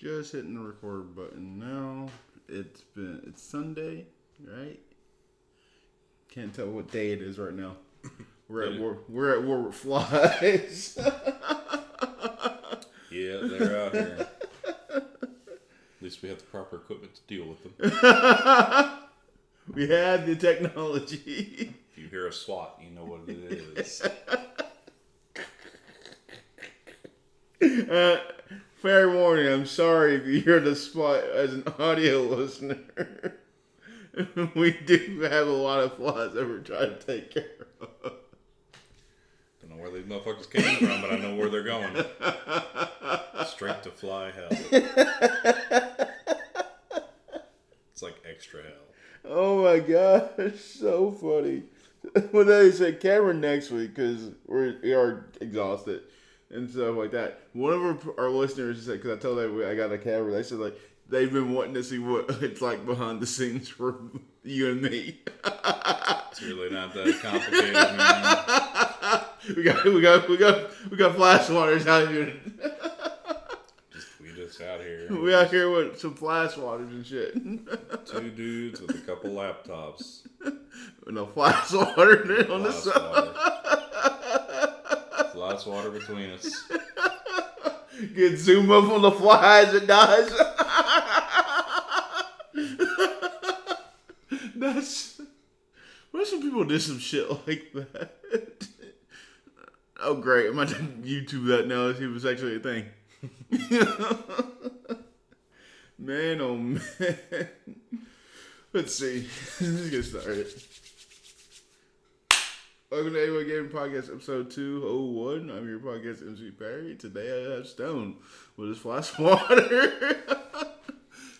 Just hitting the record button now. It's Sunday, right? Can't tell what day it is right now. We're at war with flies. Yeah, they're out here. At least we have the proper equipment to deal with them. We have the technology. If you hear a swat, you know what it is. Fair warning, I'm sorry if you hear the spot as an audio listener. We do have a lot of flies that we're trying to take care of. Don't know where these motherfuckers came from, but I know where they're going. Straight to fly hell. It's like extra hell. Oh my gosh, so funny. Well, they said Cameron next week because we are exhausted. And stuff like that. One of our listeners said, because I told them I got a camera, they said, like, they've been wanting to see what it's like behind the scenes for you and me. It's really not that complicated, man. We got flashwatters out here. We just out here. We out here with some flashwatters and shit. Two dudes with a couple laptops. And a flashwatter on the side. Lots of water between us. Get zoom up on the fly as it dies. Why some people do some shit like that? Oh great, I'm gonna YouTube that now if it was actually a thing. Man, oh man. Let's see. Let's get started. Welcome to AWoi Gaming Podcast, episode 201. I'm your podcast MC Perry. Today I have Stone with his flash water.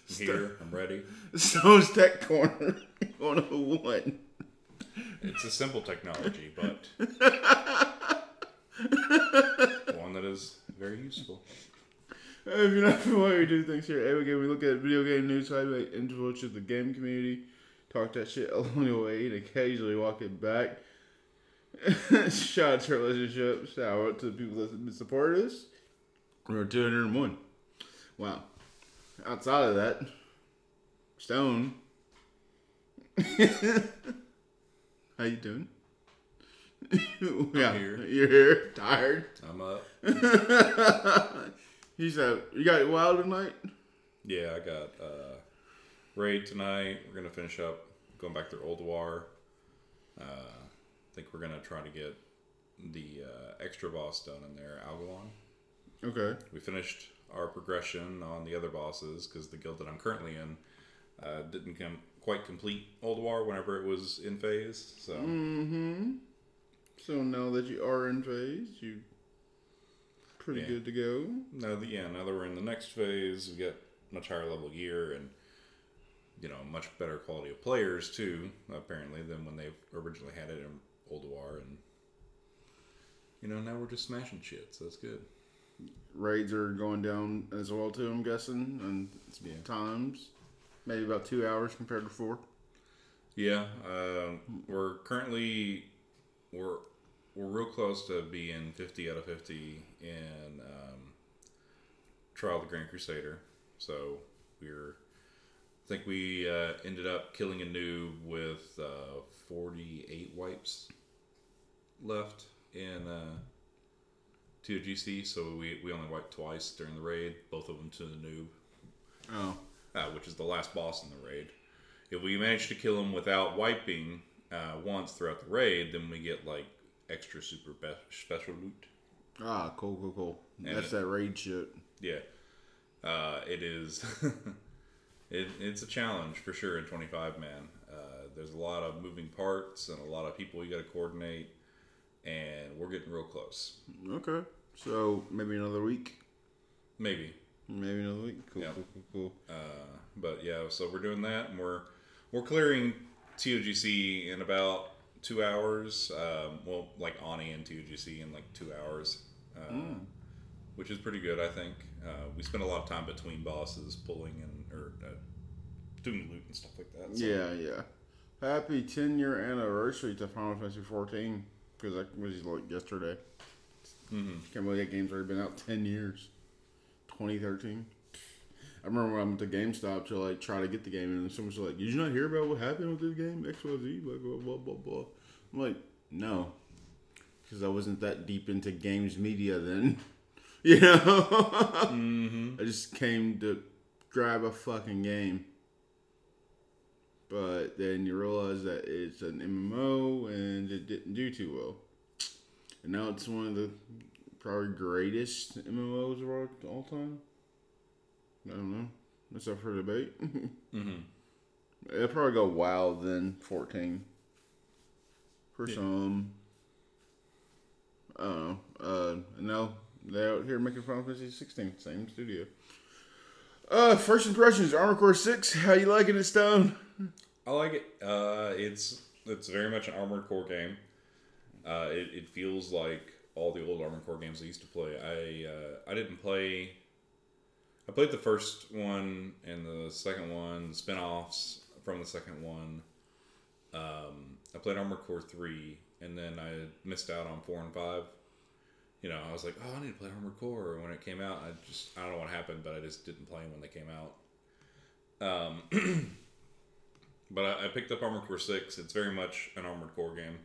Here, I'm ready. Stone's Tech Corner 101. It's a simple technology, but one that is very useful. If you're not familiar, we do things here at AWoi Gaming. We look at video game news, highlight influence of the game community, talk that shit along the way, and occasionally walk it back. Shout out to our relationship. Shout out to the people that have been supporting us. We're 201. Wow. Outside of that, Stone. How you doing? Yeah, I'm here. You're here. Tired. I'm up. He's out. You got wild tonight? Yeah, I got Raid tonight. We're gonna finish up going back through Ulduar. I think we're going to try to get the extra boss done in there, Algolon. Okay. We finished our progression on the other bosses because the guild that I'm currently in didn't quite complete Ulduar whenever it was in phase. So. Mm-hmm. So now that you are in phase, you're pretty good to go. Now that we're in the next phase, we get much higher level gear and much better quality of players, too, apparently, than when they originally had it in Ulduar, and now we're just smashing shit, so that's good. Raids are going down as well too, I'm guessing, and it's times maybe about 2 hours compared to 4. Yeah, we're real close to being 50 out of 50 in Trial of the Grand Crusader, so I think we ended up killing a noob with 48 wipes left in TOGC, so we only wiped twice during the raid, both of them to the noob. Oh. Which is the last boss in the raid. If we manage to kill him without wiping once throughout the raid, then we get like extra super special loot. Ah, cool. And that's that raid shit. Yeah. It is... It's a challenge for sure in 25 man. There's a lot of moving parts and a lot of people you got to coordinate, and we're getting real close. Okay, so maybe another week. Maybe another week. Cool. But yeah, so we're doing that, and we're clearing TOGC in about 2 hours. Well, like Ani and TOGC in like 2 hours. Which is pretty good, I think. We spent a lot of time between bosses pulling and doing loot and stuff like that. So. Yeah. Happy 10-year anniversary to Final Fantasy XIV, because that was like yesterday. Mm-hmm. Can't believe that game's already been out 10 years. 2013. I remember when I went to GameStop to like try to get the game, and someone's like, "Did you not hear about what happened with this game? XYZ, blah blah blah blah blah." I'm like, no, because I wasn't that deep into games media then. You know, mm-hmm. I just came to grab a fucking game. But then you realize that it's an MMO and it didn't do too well. And now it's one of the probably greatest MMOs of all time. I don't know. That's up for debate. Mm-hmm. It'll probably go WoW then 14. For yeah. some. I don't know. And now they're out here making Final Fantasy 16. Same studio. First impressions, Armored Core 6. How you liking it, Stone? I like it. It's very much an Armored Core game. It feels like all the old Armored Core games I used to play. I played the first one and the second one, the spin-offs from the second one. I played Armored Core 3, and then I missed out on 4 and 5. You know, I was like, oh, I need to play Armored Core when it came out. I don't know what happened, but I just didn't play them when they came out. But I picked up Armored Core 6. It's very much an Armored Core game.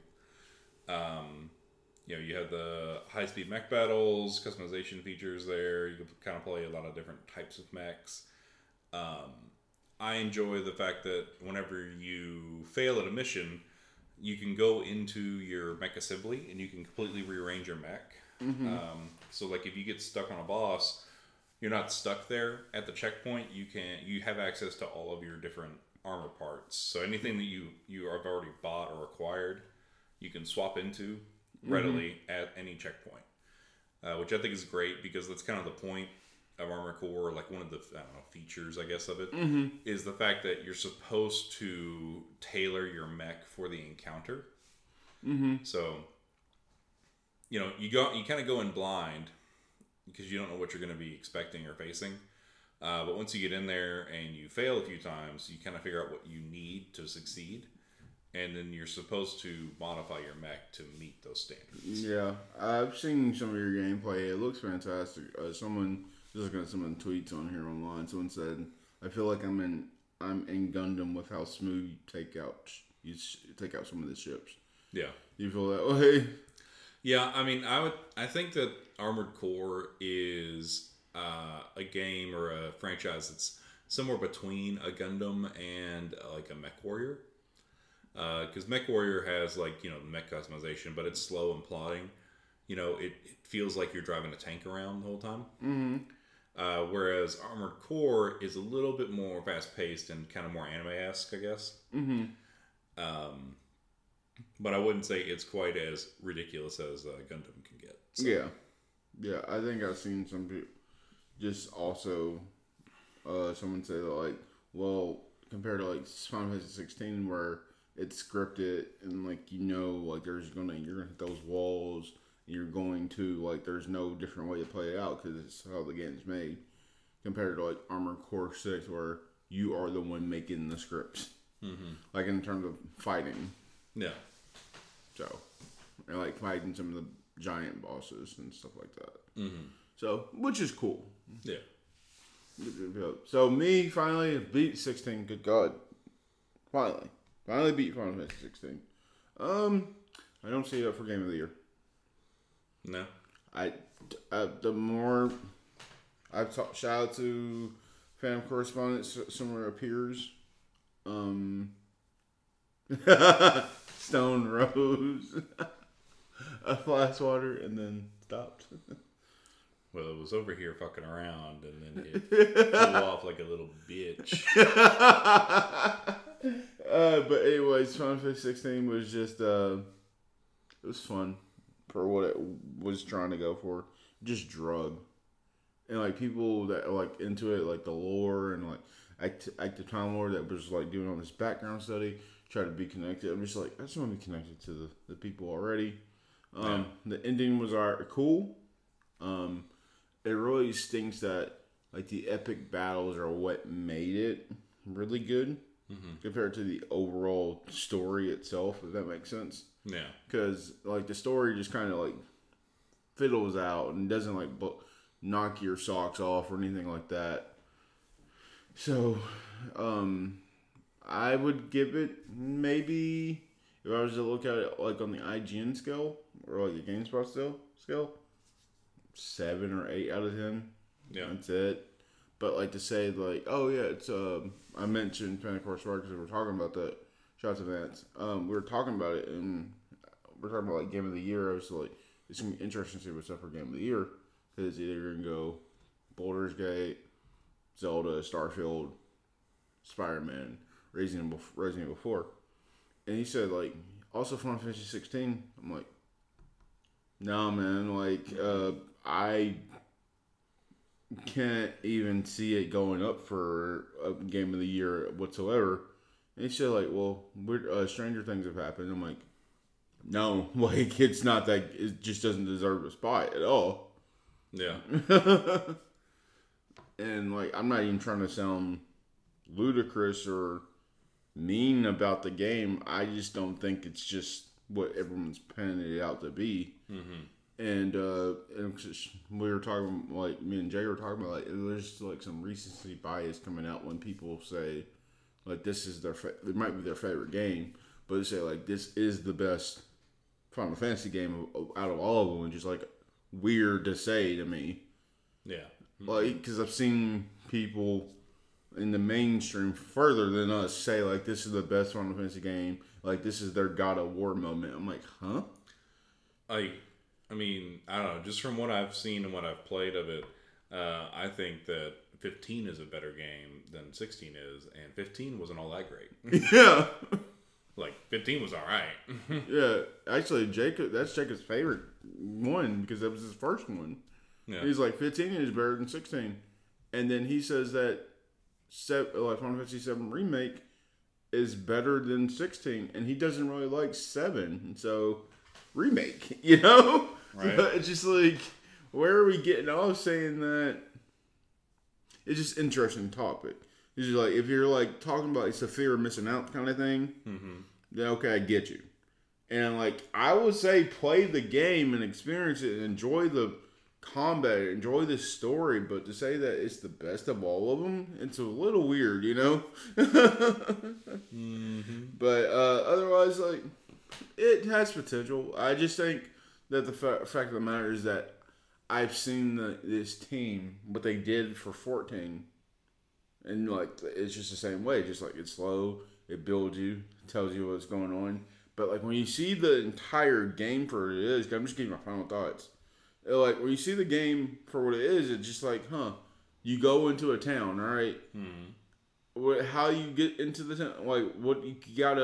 You know, you have the high-speed mech battles, customization features there. You can kind of play a lot of different types of mechs. I enjoy the fact that whenever you fail at a mission, you can go into your mech assembly and you can completely rearrange your mech. Mm-hmm. So like if you get stuck on a boss, you're not stuck there at the checkpoint. You have access to all of your different armor parts. So anything that you have already bought or acquired, you can swap into readily mm-hmm. at any checkpoint, which I think is great because that's kind of the point of Armored Core. Like one of the features, I guess, of it mm-hmm. is the fact that you're supposed to tailor your mech for the encounter. Mm-hmm. So. You know, you kind of go in blind because you don't know what you're going to be expecting or facing. But once you get in there and you fail a few times, you kind of figure out what you need to succeed. And then you're supposed to modify your mech to meet those standards. Yeah. I've seen some of your gameplay. It looks fantastic. Someone tweets on here online. Someone said, I feel like I'm in Gundam with how smooth you take out some of the ships. Yeah. You feel that way? Yeah, I mean, I think that Armored Core is a game or a franchise that's somewhere between a Gundam and like a MechWarrior. Because MechWarrior has like, you know, the mech customization, but it's slow and plodding. You know, it feels like you're driving a tank around the whole time. Mm-hmm. Whereas Armored Core is a little bit more fast-paced and kind of more anime-esque, I guess. Mm-hmm. But I wouldn't say it's quite as ridiculous as Gundam can get. So. Yeah. I think I've seen some people just also someone say that like, well, compared to like Final Fantasy 16, where it's scripted and like you know, like you're gonna hit those walls. And you're going to like there's no different way to play it out because it's how the game's made. Compared to like Armored Core 6, where you are the one making the scripts, mm-hmm. like in terms of fighting. Yeah. So, and like fighting some of the giant bosses and stuff like that. Mm-hmm. So, which is cool. Yeah. So, me finally beat 16. Good God. Finally beat Final Fantasy 16. I don't see it up for Game of the Year. No. Shout out to fan correspondent somewhere appears. Stone rose a flask water and then stopped. Well, it was over here fucking around and then it flew off like a little bitch. But anyways, Final Fantasy 16 was just it was fun for what it was trying to go for. Just drug and like people that are like into it, like the lore and like active time lore that was like doing all this background study. Try to be connected. I'm just like, I just want to be connected to the people already. The ending was cool. It really stinks that like the epic battles are what made it really good mm-hmm. compared to the overall story itself. If that makes sense. Yeah. Because like the story just kind of like fiddles out and doesn't like knock your socks off or anything like that. So, I would give it maybe, if I was to look at it like on the IGN scale or like the GameSpot scale, 7 or 8 out of 10. Yeah, that's it. But like to say like, oh yeah, it's I mentioned Phantom Liberty because we were talking about that. Shots of Vance. We were talking about it, and we're talking about like Game of the Year. I was like, it's gonna be interesting to see what's up for Game of the Year because either gonna go Baldur's Gate, Zelda, Starfield, Spider-Man, Resident Evil 4. And he said, like, also Final Fantasy 16. I'm like, no, man. Like, I can't even see it going up for a Game of the Year whatsoever. And he said, like, well, stranger things have happened. I'm like, no. Like, it's not that. It just doesn't deserve a spot at all. Yeah. And, like, I'm not even trying to sound ludicrous or mean about the game. I just don't think it's just what everyone's panning it out to be. Mm-hmm. And we were talking, like, me and Jay were talking about, like, there's, like, some recency bias coming out when people say, like, this is it might be their favorite game, but they say, like, this is the best Final Fantasy game out of all of them. Just, like, weird to say to me. Yeah. Like, because I've seen people in the mainstream further than us say, like, this is the best Final Fantasy game. Like, this is their God of War moment. I'm like, huh? Like, I mean, I don't know. Just from what I've seen and what I've played of it, I think that 15 is a better game than 16 is. And 15 wasn't all that great. Yeah. Like, 15 was all right. Yeah. Actually, that's Jacob's favorite one because that was his first one. Yeah. He's like, 15 is better than 16. And then he says that like Final Fantasy VII Remake is better than 16. And he doesn't really like 7. And so, remake, you know? Right. So it's just like, where are we getting off saying that? It's just an interesting topic. It's just like, if you're like talking about it's a fear of missing out kind of thing, mm-hmm. Then okay, I get you. And like, I would say play the game and experience it and enjoy the combat, enjoy this story, but to say that it's the best of all of them, it's a little weird, you know. Mm-hmm. But otherwise, like, it has potential. I just think that the fact of the matter is that I've seen this team what they did for 14, and like it's just the same way. Just like it's slow, it builds you, it tells you what's going on. But like when you see the entire game for what it is, I'm just giving my final thoughts. Like, when you see the game for what it is, it's just like, huh, you go into a town, all right? Mm-hmm. How you get into the town, like, what you have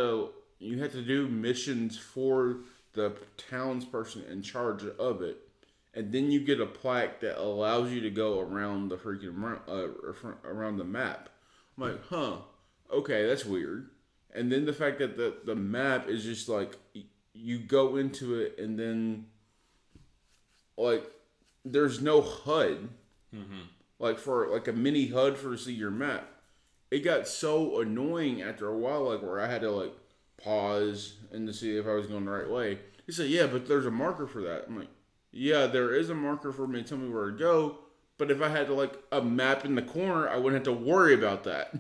to do missions for the townsperson in charge of it. And then you get a plaque that allows you to go around the freaking, around the map. I'm like, huh, okay, that's weird. And then the fact that the map is just like, you go into it and then, like, there's no HUD, mm-hmm. Like for like a mini HUD for to see your map. It got so annoying after a while, like where I had to like pause and to see if I was going the right way. He said, "Yeah, but there's a marker for that." I'm like, "Yeah, there is a marker for me to tell me where to go, but if I had to like a map in the corner, I wouldn't have to worry about that,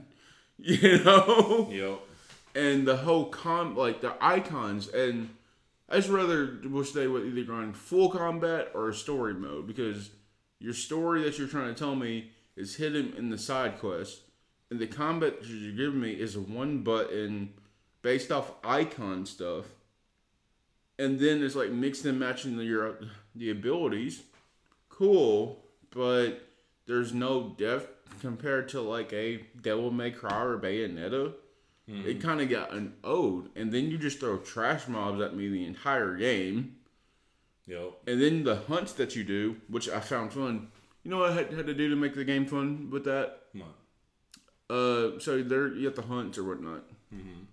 you know?" Yep. And the whole like the icons and. I just rather wish they would either go in full combat or a story mode, because your story that you're trying to tell me is hidden in the side quest, and the combat that you're giving me is one button based off icon stuff, and then it's like mixed and matching the abilities. Cool, but there's no depth compared to like a Devil May Cry or Bayonetta. Mm-hmm. It kind of got an ode, and then you just throw trash mobs at me the entire game. Yep. And then the hunts that you do, which I found fun. You know what I had to do to make the game fun with that? What? So there you have the hunts or whatnot. Mm-hmm.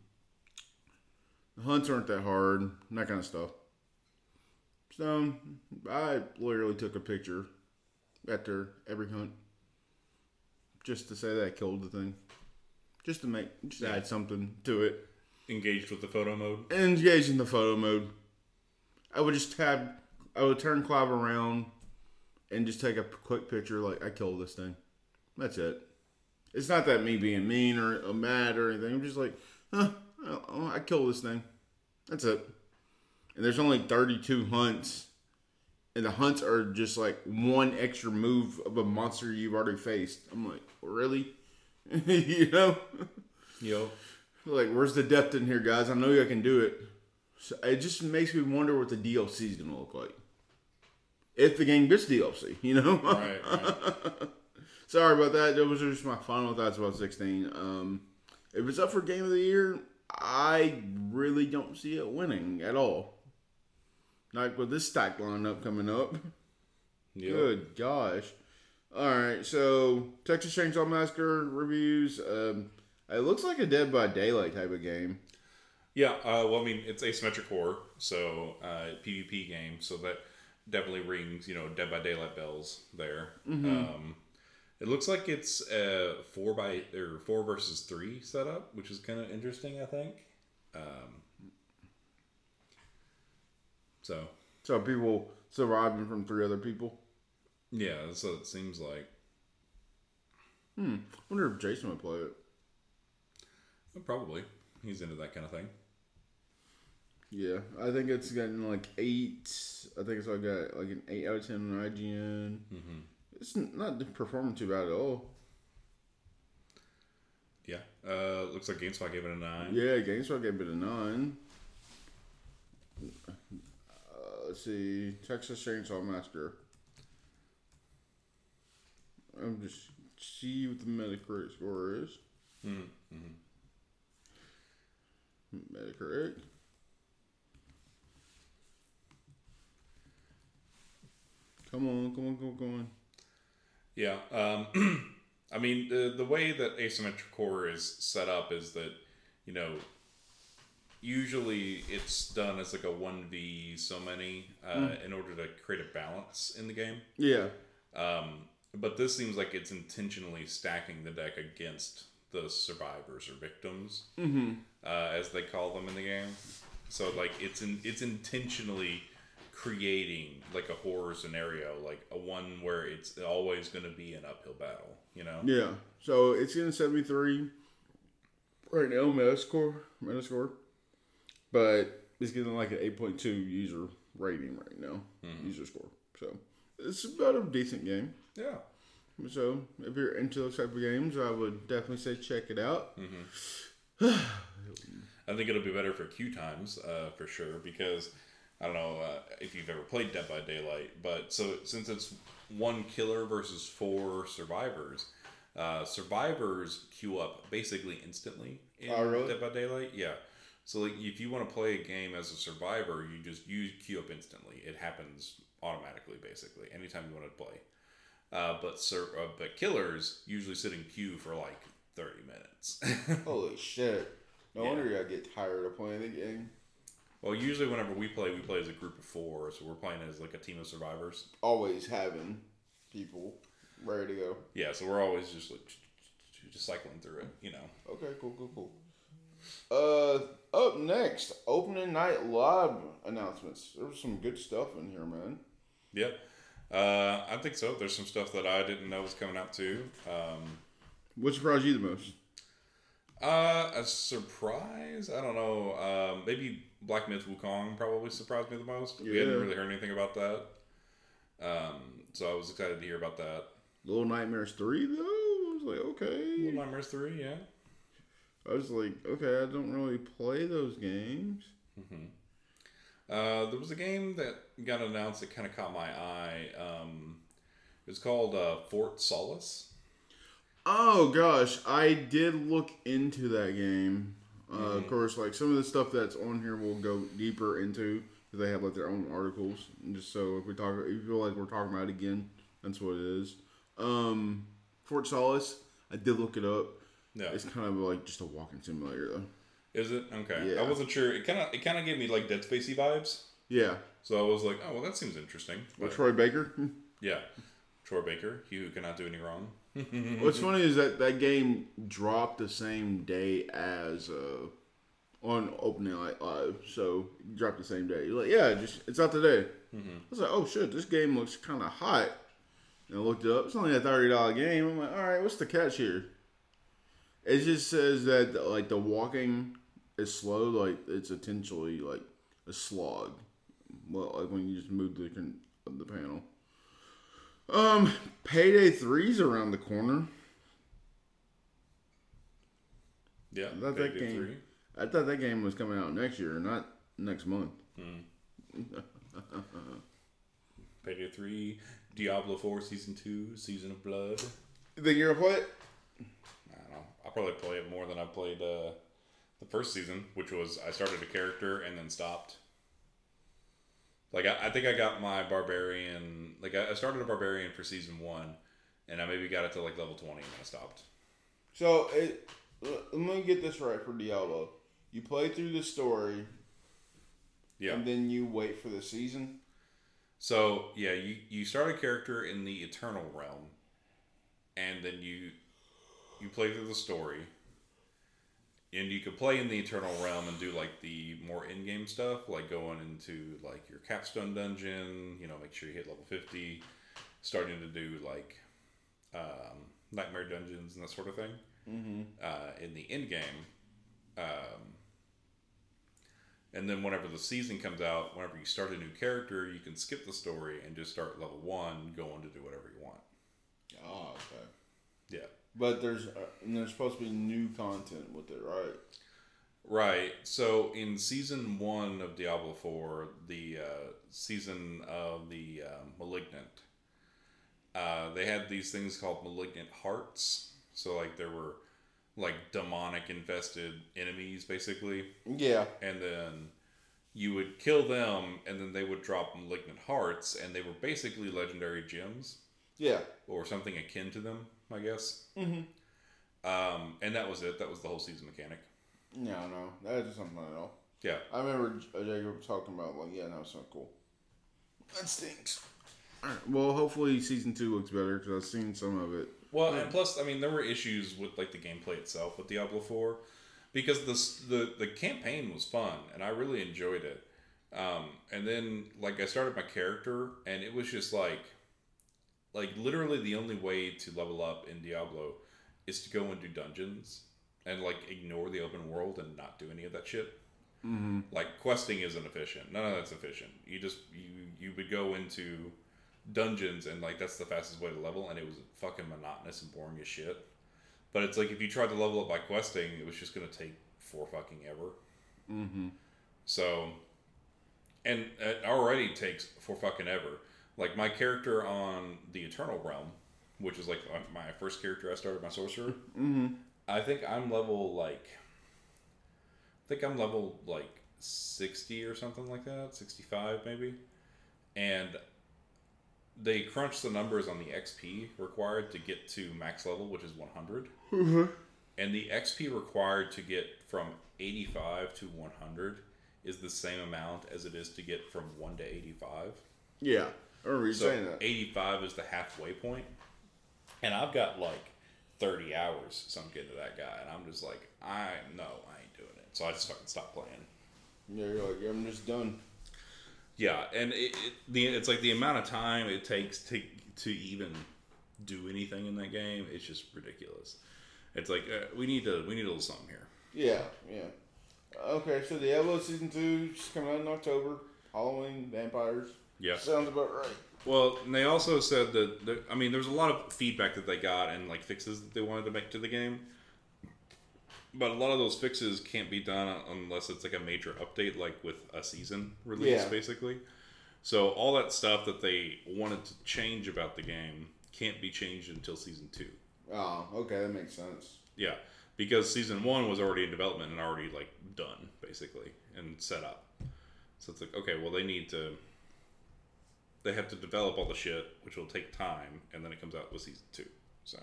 The hunts aren't that hard, and that kind of stuff. So I literally took a picture after every hunt, just to say that I killed the thing. Just to add something to it. Engaged with the photo mode? Engaged in the photo mode. I would turn Clive around and just take a quick picture like, I killed this thing. That's it. It's not that me being mean or mad or anything. I'm just like, huh, I killed this thing. That's it. And there's only 32 hunts. And the hunts are just like one extra move of a monster you've already faced. I'm like, really? You know? Yo. Like, where's the depth in here, guys? I know you can do it. So it just makes me wonder what the DLC is going to look like. If the game gets DLC, you know? Right, right. Sorry about that. Those are just my final thoughts about 16. If it's up for Game of the Year, I really don't see it winning at all. Like with this stack lineup coming up. Yep. Good gosh. Alright, so Texas Chainsaw Massacre reviews. It looks like a Dead by Daylight type of game. Yeah, well, I mean, it's asymmetric horror, so PvP game, so that definitely rings, you know, Dead by Daylight bells there. Mm-hmm. It looks like it's a 4 versus 3 setup, which is kind of interesting, I think. So people surviving from 3 other people? Yeah, that's what it seems like. I wonder if Jason would play it. Well, probably. He's into that kind of thing. Yeah, I think it's gotten like 8. I think it's got like an 8 out of 10 on IGN. Mm-hmm. It's not performing too bad at all. Yeah, looks like GameSpot gave it a 9. Yeah, GameSpot gave it a 9. Let's see, Texas Chainsaw Massacre. I'm just see what the Metacritic score is. Mm-hmm. Metacritic. Come on. Yeah, I mean the way that asymmetric horror is set up is that, you know, usually it's done as like a 1v so many in order to create a balance in the game. Yeah. But this seems like it's intentionally stacking the deck against the survivors or victims, as they call them in the game. So like it's intentionally creating like a horror scenario, like a one where it's always going to be an uphill battle. You know. Yeah. So it's in 73 right now, Metascore. But it's getting like an 8.2 user rating right now, user score. So it's about a decent game. Yeah. So if you're into those type of games, I would definitely say check it out. Mm-hmm. I think it'll be better for queue times for sure, because I don't know if you've ever played Dead by Daylight, but so since it's 1 killer versus 4 survivors, survivors queue up basically instantly in Dead by Daylight. Yeah. So, like, if you want to play a game as a survivor, you just queue up instantly. It happens automatically, basically, anytime you want to play. But killers usually sit in queue for, like, 30 minutes. Holy shit. No wonder y'all get tired of playing the game. Well, usually whenever we play as a group of 4, so we're playing as, like, a team of survivors. Always having people ready to go. Yeah, so we're always just, like, just cycling through it, you know. Okay, cool. Up next, opening night live announcements. There was some good stuff in here, man. Yep. I think so. There's some stuff that I didn't know was coming out too. What surprised you the most? A surprise? I don't know. Maybe Black Myth Wukong probably surprised me the most. Yeah. We hadn't really heard anything about that. So I was excited to hear about that. Little Nightmares 3, though? I was like, okay. Little Nightmares 3, yeah. I was like, okay, I don't really play those games. Mm-hmm. There was a game that got announced that kind of caught my eye. It was called Fort Solace. Oh, gosh. I did look into that game. Mm-hmm. Of course, like some of the stuff that's on here we'll go deeper into, because they have like their own articles. And just so if you feel like we're talking about it again, that's what it is. Fort Solace, I did look it up. Yeah. It's kind of like just a walking simulator, though. Is it? Okay. Yeah. I wasn't sure. It kind of gave me like Dead Spacey vibes. Yeah. So I was like, oh well, that seems interesting. But Troy Baker. Yeah. Troy Baker, you cannot do any wrong. What's funny is that game dropped the same day as on opening night live, so it dropped the same day. You're like, yeah, just it's out today. Mm-hmm. I was like, oh shit, this game looks kind of hot. And I looked it up. It's only a $30 game. I'm like, all right, what's the catch here? It just says that like the walking is slow, like it's potentially like a slog. Well, like when you just move the panel. Payday 3's around the corner. Yeah, I thought Payday that game. 3. I thought that game was coming out next year, not next month. Mm. Payday 3, Diablo 4 Season 2, Season of Blood. You think you're gonna play it? I don't know. I'll probably play it more than I played the first season, which was I started a character and then stopped. Like, I think I got my barbarian... Like, I started a barbarian for Season 1, and I maybe got it to, like, level 20, and I stopped. So, let me get this right for Diablo. You play through the story, yeah, and then you wait for the season? So, yeah, you start a character in the Eternal Realm, and then you play through the story, and you could play in the Eternal Realm and do, like, the more in-game stuff, like going into, like, your Capstone Dungeon, you know, make sure you hit level 50, starting to do, like, Nightmare Dungeons and that sort of thing. Mm-hmm. In the in-game. And then whenever the season comes out, whenever you start a new character, you can skip the story and just start level 1, going to do whatever you want. Oh, okay. Yeah. But there's supposed to be new content with it, right? Right. So in Season 1 of Diablo 4, the Season of the Malignant, they had these things called Malignant Hearts. So, like, there were, like, demonic-infested enemies, basically. Yeah. And then you would kill them, and then they would drop Malignant Hearts, and they were basically legendary gems. Yeah. Or something akin to them, I guess. Mm-hmm. And that was it. That was the whole season mechanic. Yeah, no. That isn't something at all. Yeah. I remember Jacob talking about, like, yeah, no, it's not cool. That stinks. All right. Well, hopefully season 2 looks better, because I've seen some of it. Well, and plus, I mean, there were issues with, like, the gameplay itself with Diablo 4, because the campaign was fun, and I really enjoyed it. And then, like, I started my character, and it was just, like, literally the only way to level up in Diablo is to go and do dungeons and, like, ignore the open world and not do any of that shit. Mm-hmm. Like, questing isn't efficient. None of that's efficient. You just, you would go into dungeons, and, like, that's the fastest way to level, and it was fucking monotonous and boring as shit. But it's like, if you tried to level up by questing, it was just gonna take for fucking ever. Mm-hmm. So, and it already takes for fucking ever. Like, my character on the Eternal Realm, which is, like, my first character I started, my sorcerer, mm-hmm, I think I'm level, like, 60 or something like that, 65 maybe, and they crunched the numbers on the XP required to get to max level, which is 100. Mm-hmm. And the XP required to get from 85 to 100 is the same amount as it is to get from 1 to 85. Yeah, I remember you saying that. 85 is the halfway point. And I've got, like, 30 hours sunk into that guy, and I'm just like, I ain't doing it. So I just fucking stopped playing. Yeah, you're like, I'm just done. Yeah, and it's like the amount of time it takes to even do anything in that game, it's just ridiculous. It's like, we need a little something here. Yeah, yeah. Okay, so the Diablo Season 2 just coming out in October. Halloween, vampires. Yeah. Sounds about right. Well, and they also said that, there was a lot of feedback that they got and, like, fixes that they wanted to make to the game. But a lot of those fixes can't be done unless it's, like, a major update, like with a season release, yeah, basically. So all that stuff that they wanted to change about the game can't be changed until Season 2. Oh, okay. That makes sense. Yeah. Because Season 1 was already in development and already, like, done, basically, and set up. So it's like, okay, well, they have to develop all the shit, which will take time, and then it comes out with Season 2. So...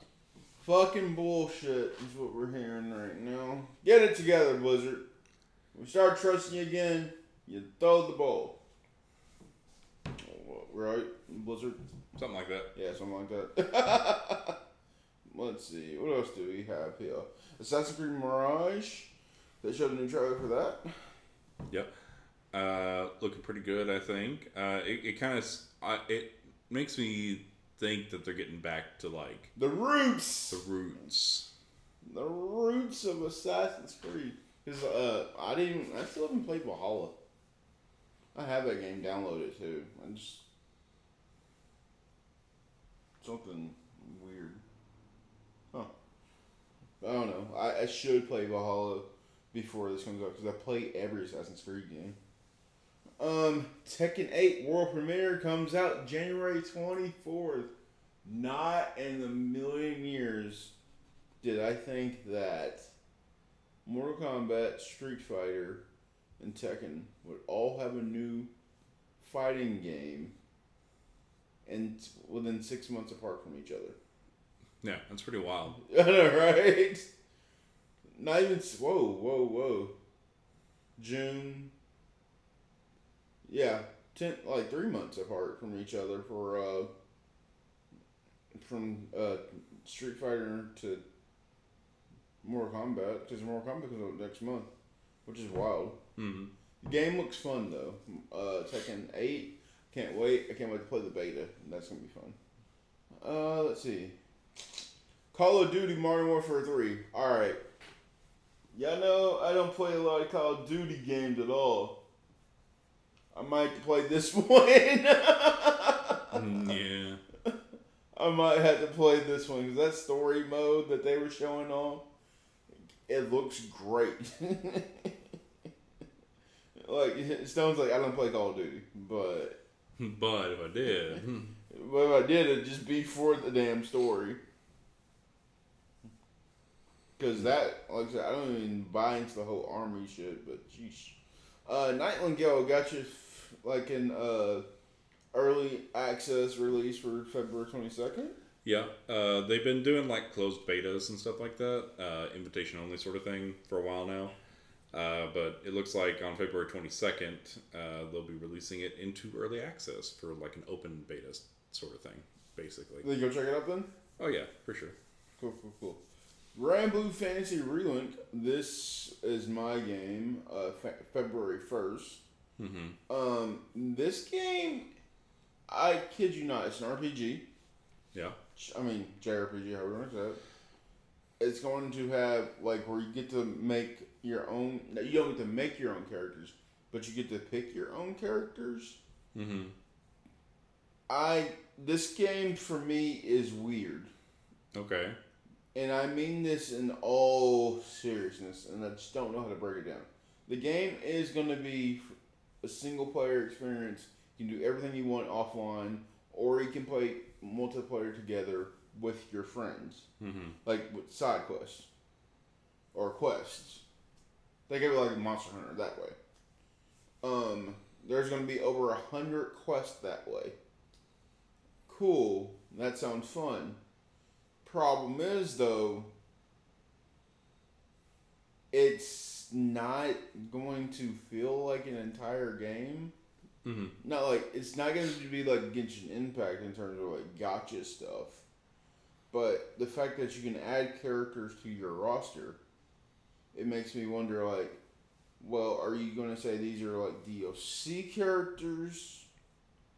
Fucking bullshit is what we're hearing right now. Get it together, Blizzard. We start trusting you again, you throw the ball. Right, Blizzard? Something like that. Yeah, something like that. Let's see. What else do we have here? Assassin's Creed Mirage. They showed a new trailer for that. Yep. Looking pretty good, I think. It makes me think that they're getting back to, like... The roots! The roots. The roots. exclusive of Assassin's Creed. Because I still haven't played Valhalla. I have that game downloaded too. I just something weird. Huh. I don't know. I should play Valhalla before this comes out because I play every Assassin's Creed game. Tekken 8 world premiere comes out January 24th. Not in a million years did I think that Mortal Kombat, Street Fighter, and Tekken would all have a new fighting game and within 6 months apart from each other. Yeah, that's pretty wild. I know, right? Not even... Whoa. June... Yeah, 3 months apart from each other for, from Street Fighter to Mortal Kombat, because Mortal Kombat comes out next month, which is wild. Mm-hmm. The game looks fun, though. Tekken 8, can't wait. I can't wait to play the beta, and that's going to be fun. Let's see. Call of Duty Modern Warfare 3. Alright. Y'all know I don't play a lot of Call of Duty games at all. I might play this one. Yeah. I might have to play this one because that story mode that they were showing off, it looks great. Stone's like, I don't play Call of Duty, but. But if I did. It'd just be for the damn story. Because that, like I said, I don't even buy into the whole army shit, but jeez. Nightingale got you an early access release for February 22nd? Yeah. They've been doing closed betas and stuff like that, invitation only sort of thing for a while now. But it looks like on February 22nd, they'll be releasing it into early access for an open beta sort of thing, basically. Then you go check it out then? Oh yeah, for sure. Cool. Granblue Fantasy Relink, this is my game, February 1st. Mm-hmm. This game, I kid you not, it's an RPG. Yeah. I mean, JRPG, however you want to say it. It's going to have, where you get to make your own... You don't get to make your own characters, but you get to pick your own characters. Mm-hmm. This game, for me, is weird. Okay. And I mean this in all seriousness, and I just don't know how to break it down. The game is going to be a single-player experience. You can do everything you want offline, or you can play multiplayer together with your friends. Mm-hmm. With side quests. Or quests. They could be like a Monster Hunter that way. There's going to be over 100 quests that way. Cool. That sounds fun. Problem is, though, it's not going to feel like an entire game. Mm-hmm. Not it's not going to be like Genshin Impact in terms of gotcha stuff. But the fact that you can add characters to your roster, it makes me wonder, well, are you going to say these are DLC characters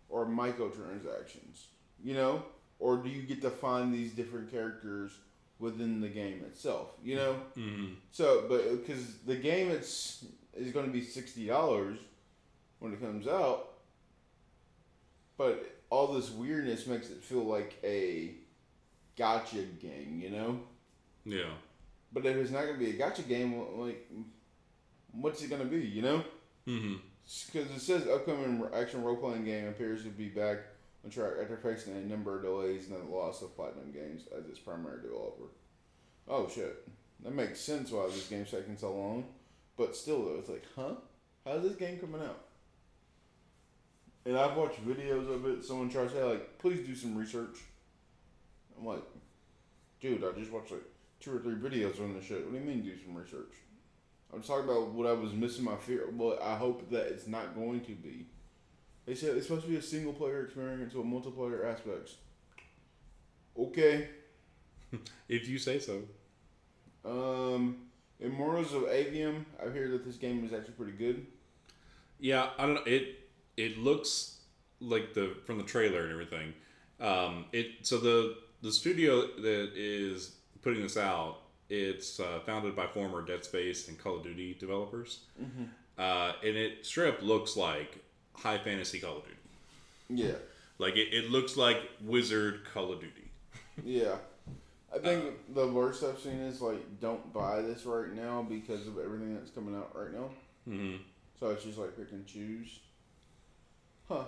or microtransactions? You know? Or do you get to find these different characters within the game itself? You know? Mm-hmm. So, but because the game is going to be $60 when it comes out, but all this weirdness makes it feel like a gotcha game, you know? Yeah. But if it's not going to be a gotcha game, what's it going to be, you know? Mm-hmm. Because it says upcoming action role-playing game appears to be back on track after facing a number of delays and the loss of Platinum Games as its primary developer. Oh shit. That makes sense why this game's taking so long. But still though, it's huh? How's this game coming out? And I've watched videos of it, someone tried to say please do some research. I'm dude, I just watched 2 or 3 videos on this shit. What do you mean do some research? I'm talking about what I was missing my fear. Well, I hope that it's not going to be. They said it's supposed to be a single-player experience with multiplayer aspects. Okay. If you say so. Immortals of Avium, I hear that this game is actually pretty good. Yeah, I don't know. It looks from the trailer and everything. The studio that is putting this out It's founded by former Dead Space and Call of Duty developers. Mm-hmm. And it straight up looks like high fantasy Call of Duty. Yeah. Like, it looks like Wizard Call of Duty. Yeah. I think the worst I've seen is, like, don't buy this right now because of everything that's coming out right now. Mm-hmm. So it's just, like, pick and choose. Huh.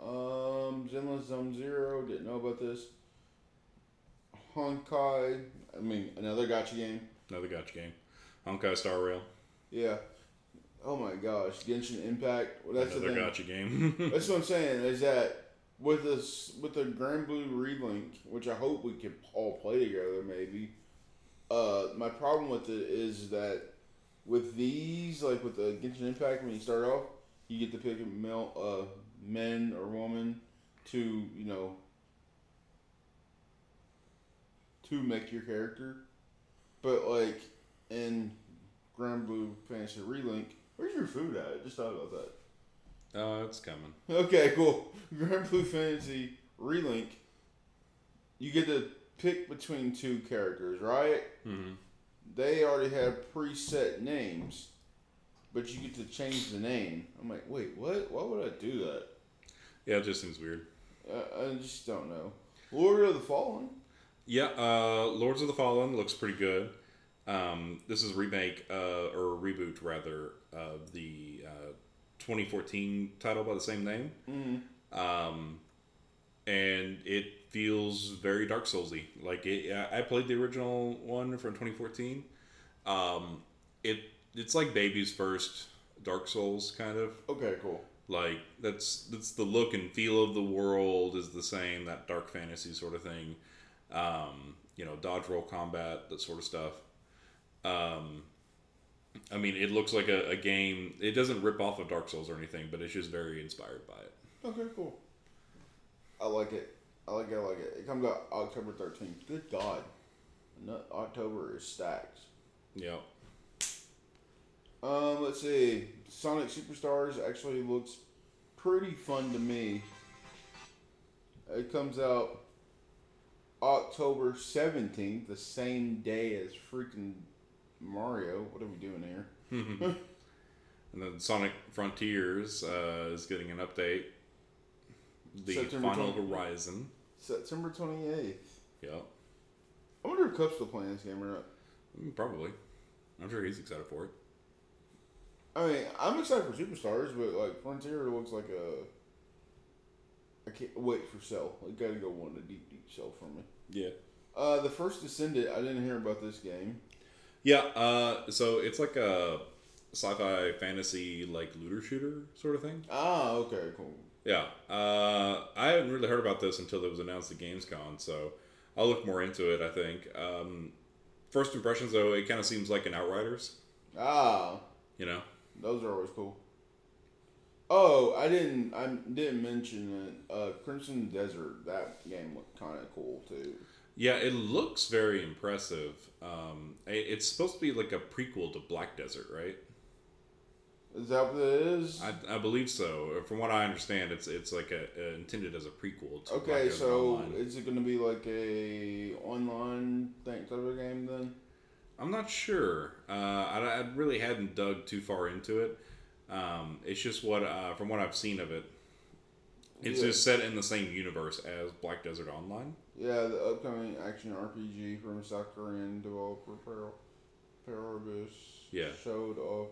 Zenless Zone Zero, didn't know about this. Honkai, I mean, another gacha game. Honkai Star Rail. Yeah. Oh my gosh, Genshin Impact. Well, that's another gacha game. That's what I'm saying, is that with the Granblue Relink, which I hope we can all play together maybe, my problem with it is that with these, like with the Genshin Impact, when you start off, you get to pick a male, men or woman to, you know, to make your character. But like in Granblue Fantasy Relink, where's your food at? I just thought about that. It's coming. Okay, cool. Granblue Fantasy Relink, you get to pick between two characters, right? Mm-hmm. They already have preset names, but you get to change the name. I'm like, wait, what? Why would I do that? Yeah, it just seems weird. I just don't know. Lord of the Fallen? Yeah, Lords of the Fallen looks pretty good. This is a remake, or a reboot, rather, of the 2014 title by the same name. Mm-hmm. And it feels very Dark Souls-y. Like, I played the original one from 2014. It's like baby's first Dark Souls, kind of. Okay, cool. Like, that's the look and feel of the world is the same, that dark fantasy sort of thing. You know, dodge roll combat, that sort of stuff. I mean, it looks like a game. It doesn't rip off of Dark Souls or anything, but it's just very inspired by it. Okay, cool. I like it. It comes out October 13th. Good God. October is stacked. Yep. Let's see. Sonic Superstars actually looks pretty fun to me. It comes out October 17th, the same day as freaking Mario. What are we doing here? And then Sonic Frontiers is getting an update. The Final Horizon. September 28th. Yep. I wonder if Cup's still playing this game or not. Probably. I'm sure he's excited for it. I mean, I'm excited for Superstars, but like Frontier looks like I can't wait for Cell. I gotta go on a deep, deep Cell for me. Yeah. The First Descendant. I didn't hear about this game. Yeah. So it's like a sci-fi fantasy like looter shooter sort of thing. Ah. Okay. Cool. Yeah. I hadn't really heard about this until it was announced at Gamescom. So I'll look more into it. I think. First impressions though, it kind of seems like an Outriders. Ah. You know. Those are always cool. Oh, I didn't mention it. Crimson Desert. That game looked kind of cool too. Yeah, it looks very impressive. It's supposed to be like a prequel to Black Desert, right? Is that what it is? I believe so. From what I understand, it's like a intended as a prequel to Black Desert Online. Is it going to be like a online thing type of game then? I'm not sure. I really hadn't dug too far into it. It's just from what I've seen of it, it's just set in the same universe as Black Desert Online. Yeah, the upcoming action RPG from South Korean developer Perry showed off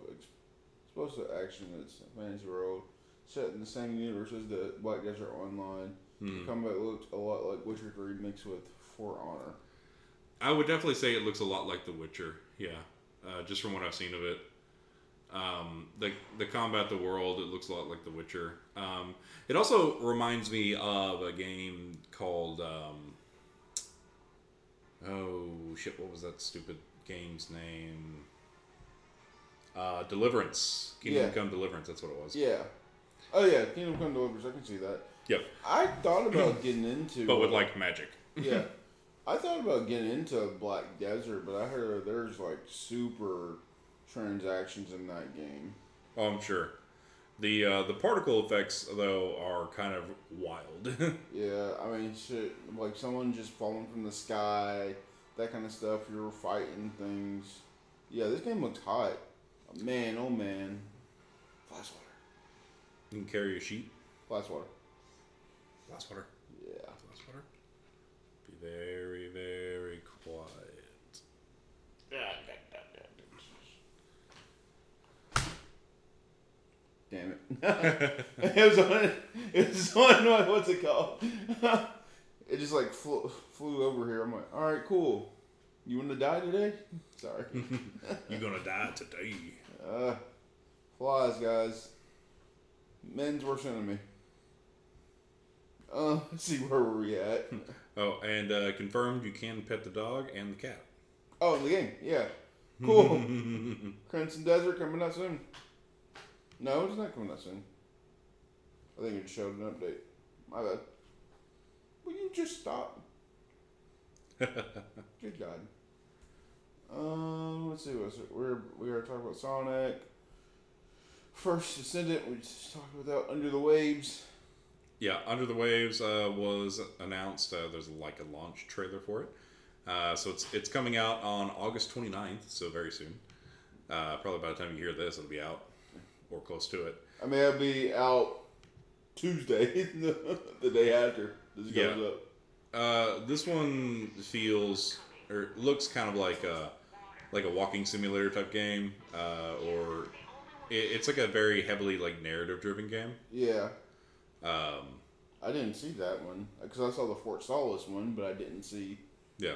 explosive action in its fantasy world, set in the same universe as the Black Desert Online. Mm-hmm. Combat looked a lot like Witcher 3 mixed with For Honor. I would definitely say it looks a lot like The Witcher, yeah, just from what I've seen of it. The combat, the world, it looks a lot like The Witcher. It also reminds me of a game called, what was that stupid game's name? Deliverance. Kingdom Come Deliverance, that's what it was. Yeah. Oh yeah, Kingdom Come Deliverance, I can see that. Yep. I thought about getting into... But with like magic. Yeah. I thought about getting into Black Desert, but I heard there's like super transactions in that game. Oh, I'm sure. The particle effects though are kind of wild. Yeah, I mean, shit, like someone just falling from the sky, that kind of stuff. You're fighting things. Yeah, this game looks hot. Man, oh man. Flash water. You can carry a sheet. Flash water. Flash water. Yeah. Flash water. Be very, very quiet. Damn it. it was on, what's it called? It just like flew over here. I'm like, all right, cool. You want to die today? Sorry. You're going to die today. Flies, guys. Men's worst enemy. Let's see where were we at. Oh, and confirmed you can pet the dog and the cat. Oh, in the game. Yeah. Cool. Crimson Desert coming up soon. No, it's not coming out soon. I think it showed an update. My bad. Will you just stop? Good God. Let's see what's it. We are talking about Sonic. First Descendant. We just talked about Under the Waves. Yeah, Under the Waves was announced. There's like a launch trailer for it. So it's coming out on August 29th, so very soon. Probably by the time you hear this, it'll be out. Or close to it. I mean, I'll be out Tuesday, the day after this goes up. This one feels or looks kind of like a walking simulator type game, or it's like a very heavily like narrative driven game. Yeah. I didn't see that one because I saw the Fort Solace one, but I didn't see. Yeah.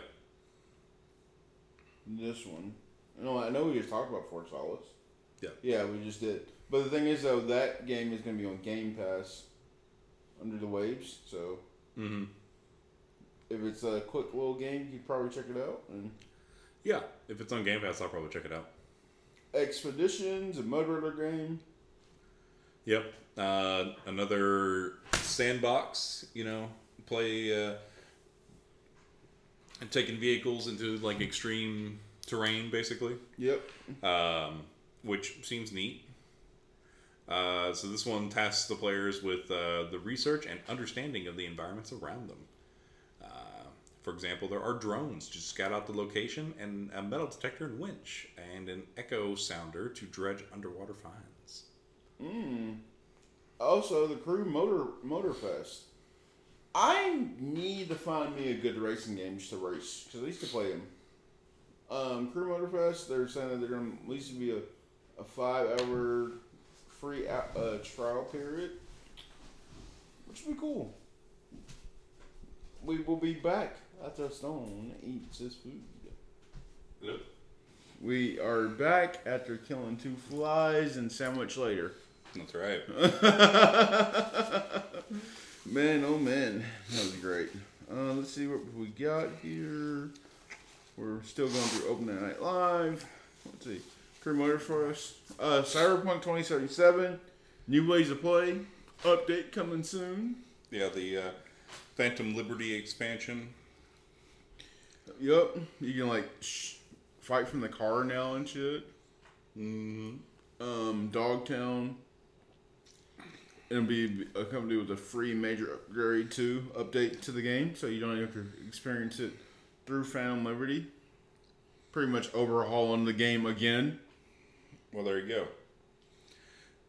This one. No, I know we just talked about Fort Solace. Yeah. Yeah, we just did. But the thing is, though, that game is going to be on Game Pass Under the Waves, so if it's a quick little game, you'd probably check it out. And yeah, if it's on Game Pass, I'll probably check it out. Expeditions, a Mud River game. Yep. Another sandbox, play taking vehicles into, like, extreme terrain, basically. Yep. Which seems neat. So this one tasks the players with the research and understanding of the environments around them. For example, there are drones to scout out the location, and a metal detector and winch, and an echo sounder to dredge underwater finds. Also, the Crew Motorfest. I need to find me a good racing game just to race, because I used to play them. Crew Motorfest, they're saying that they're going to at least be a 5-hour free trial period, which would be cool. We will be back after Stone eats his food. Hello. We are back after killing 2 flies and sandwich later. That's right. Man, oh man. That was great. Let's see what we got here. We're still going through Opening Night Live. Let's see. Crew Motorfest. Cyberpunk 2077. New ways to play. Update coming soon. Yeah, the Phantom Liberty expansion. Yep. You can, like, fight from the car now and shit. Dogtown. It'll be accompanied with a free major upgrade to update to the game, so you don't even have to experience it through Phantom Liberty. Pretty much overhauling the game again. Well, there you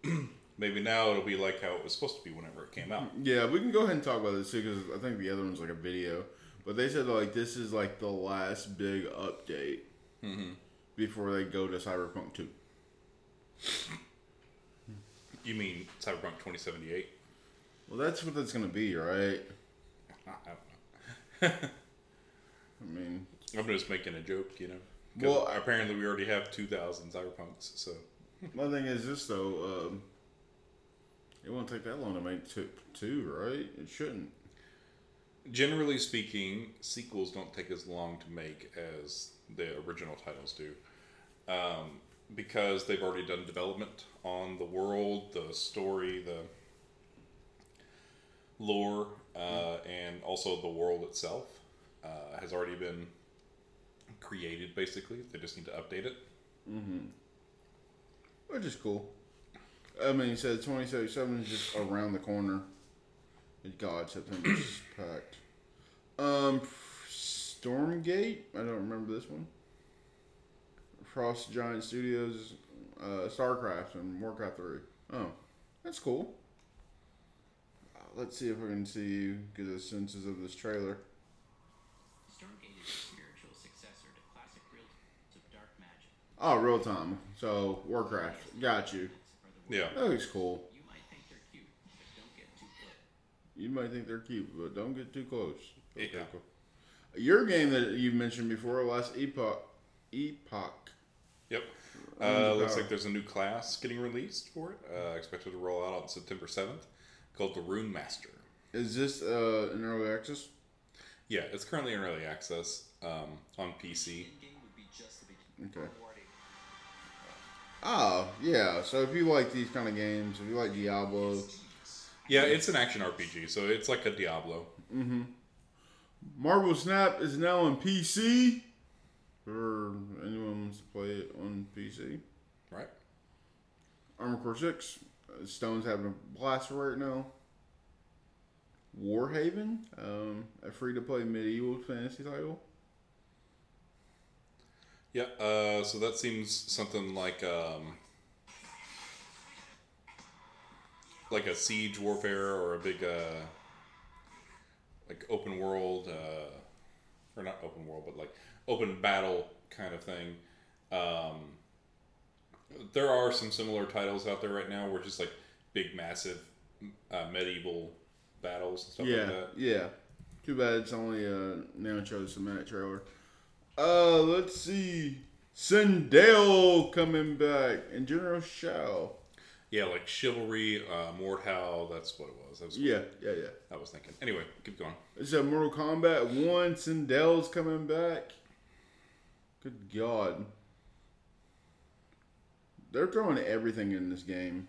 go. Maybe now it'll be like how it was supposed to be whenever it came out. Yeah, we can go ahead and talk about this too, because I think the other one's like a video. But they said like this is like the last big update before they go to Cyberpunk 2. You mean Cyberpunk 2078? Well, that's what that's going to be, right? I don't know. I mean, I'm just making a joke, Well, apparently we already have 2,000 Cyberpunks, so. My thing is this, though. It won't take that long to make 2, right? It shouldn't. Generally speaking, sequels don't take as long to make as the original titles do. Because they've already done development on the world, the story, the lore, and also the world itself. Has already been created, basically. They just need to update it. Which is cool. I mean, you said 2077 is just around the corner. God, September's packed. Stormgate. I don't remember this one. Frost Giant Studios, StarCraft, and Warcraft 3. Oh, that's cool. Let's see if we can see, get a sense of this trailer. Stormgate is a spiritual successor to classic real of dark magic. Oh, real time. So, Warcraft. Got you. Yeah. That looks cool. You might think they're cute, but don't get too close. Okay, yeah. Cool. Your game that you mentioned before, last Epoch. Yep. Looks like there's a new class getting released for it. Expected to roll out on September 7th. Called the Rune Master. Is this in early access? Yeah, it's currently in early access on PC. Okay. Oh, yeah. So if you like these kind of games, if you like Diablo. Yeah, it's an action RPG, so it's like a Diablo. Mm-hmm. Marvel Snap is now on PC. Or anyone wants to play it on PC. Right. Armored Core 6. Stone's having a blast right now. Warhaven, a free-to-play medieval fantasy title. Yeah, so that seems something like a siege warfare or a big like open world, or not open world, but like open battle kind of thing. There are some similar titles out there right now where just like big, massive medieval battles and stuff like that. Yeah. Too bad it's only now chose the minute trailer. Let's see. Sindel coming back and General Shao. Yeah, like Chivalry, Mordhau, that's what it was. I was thinking. Anyway, keep going. It's a Mortal Kombat 1. Sindel's coming back. Good God. They're throwing everything in this game.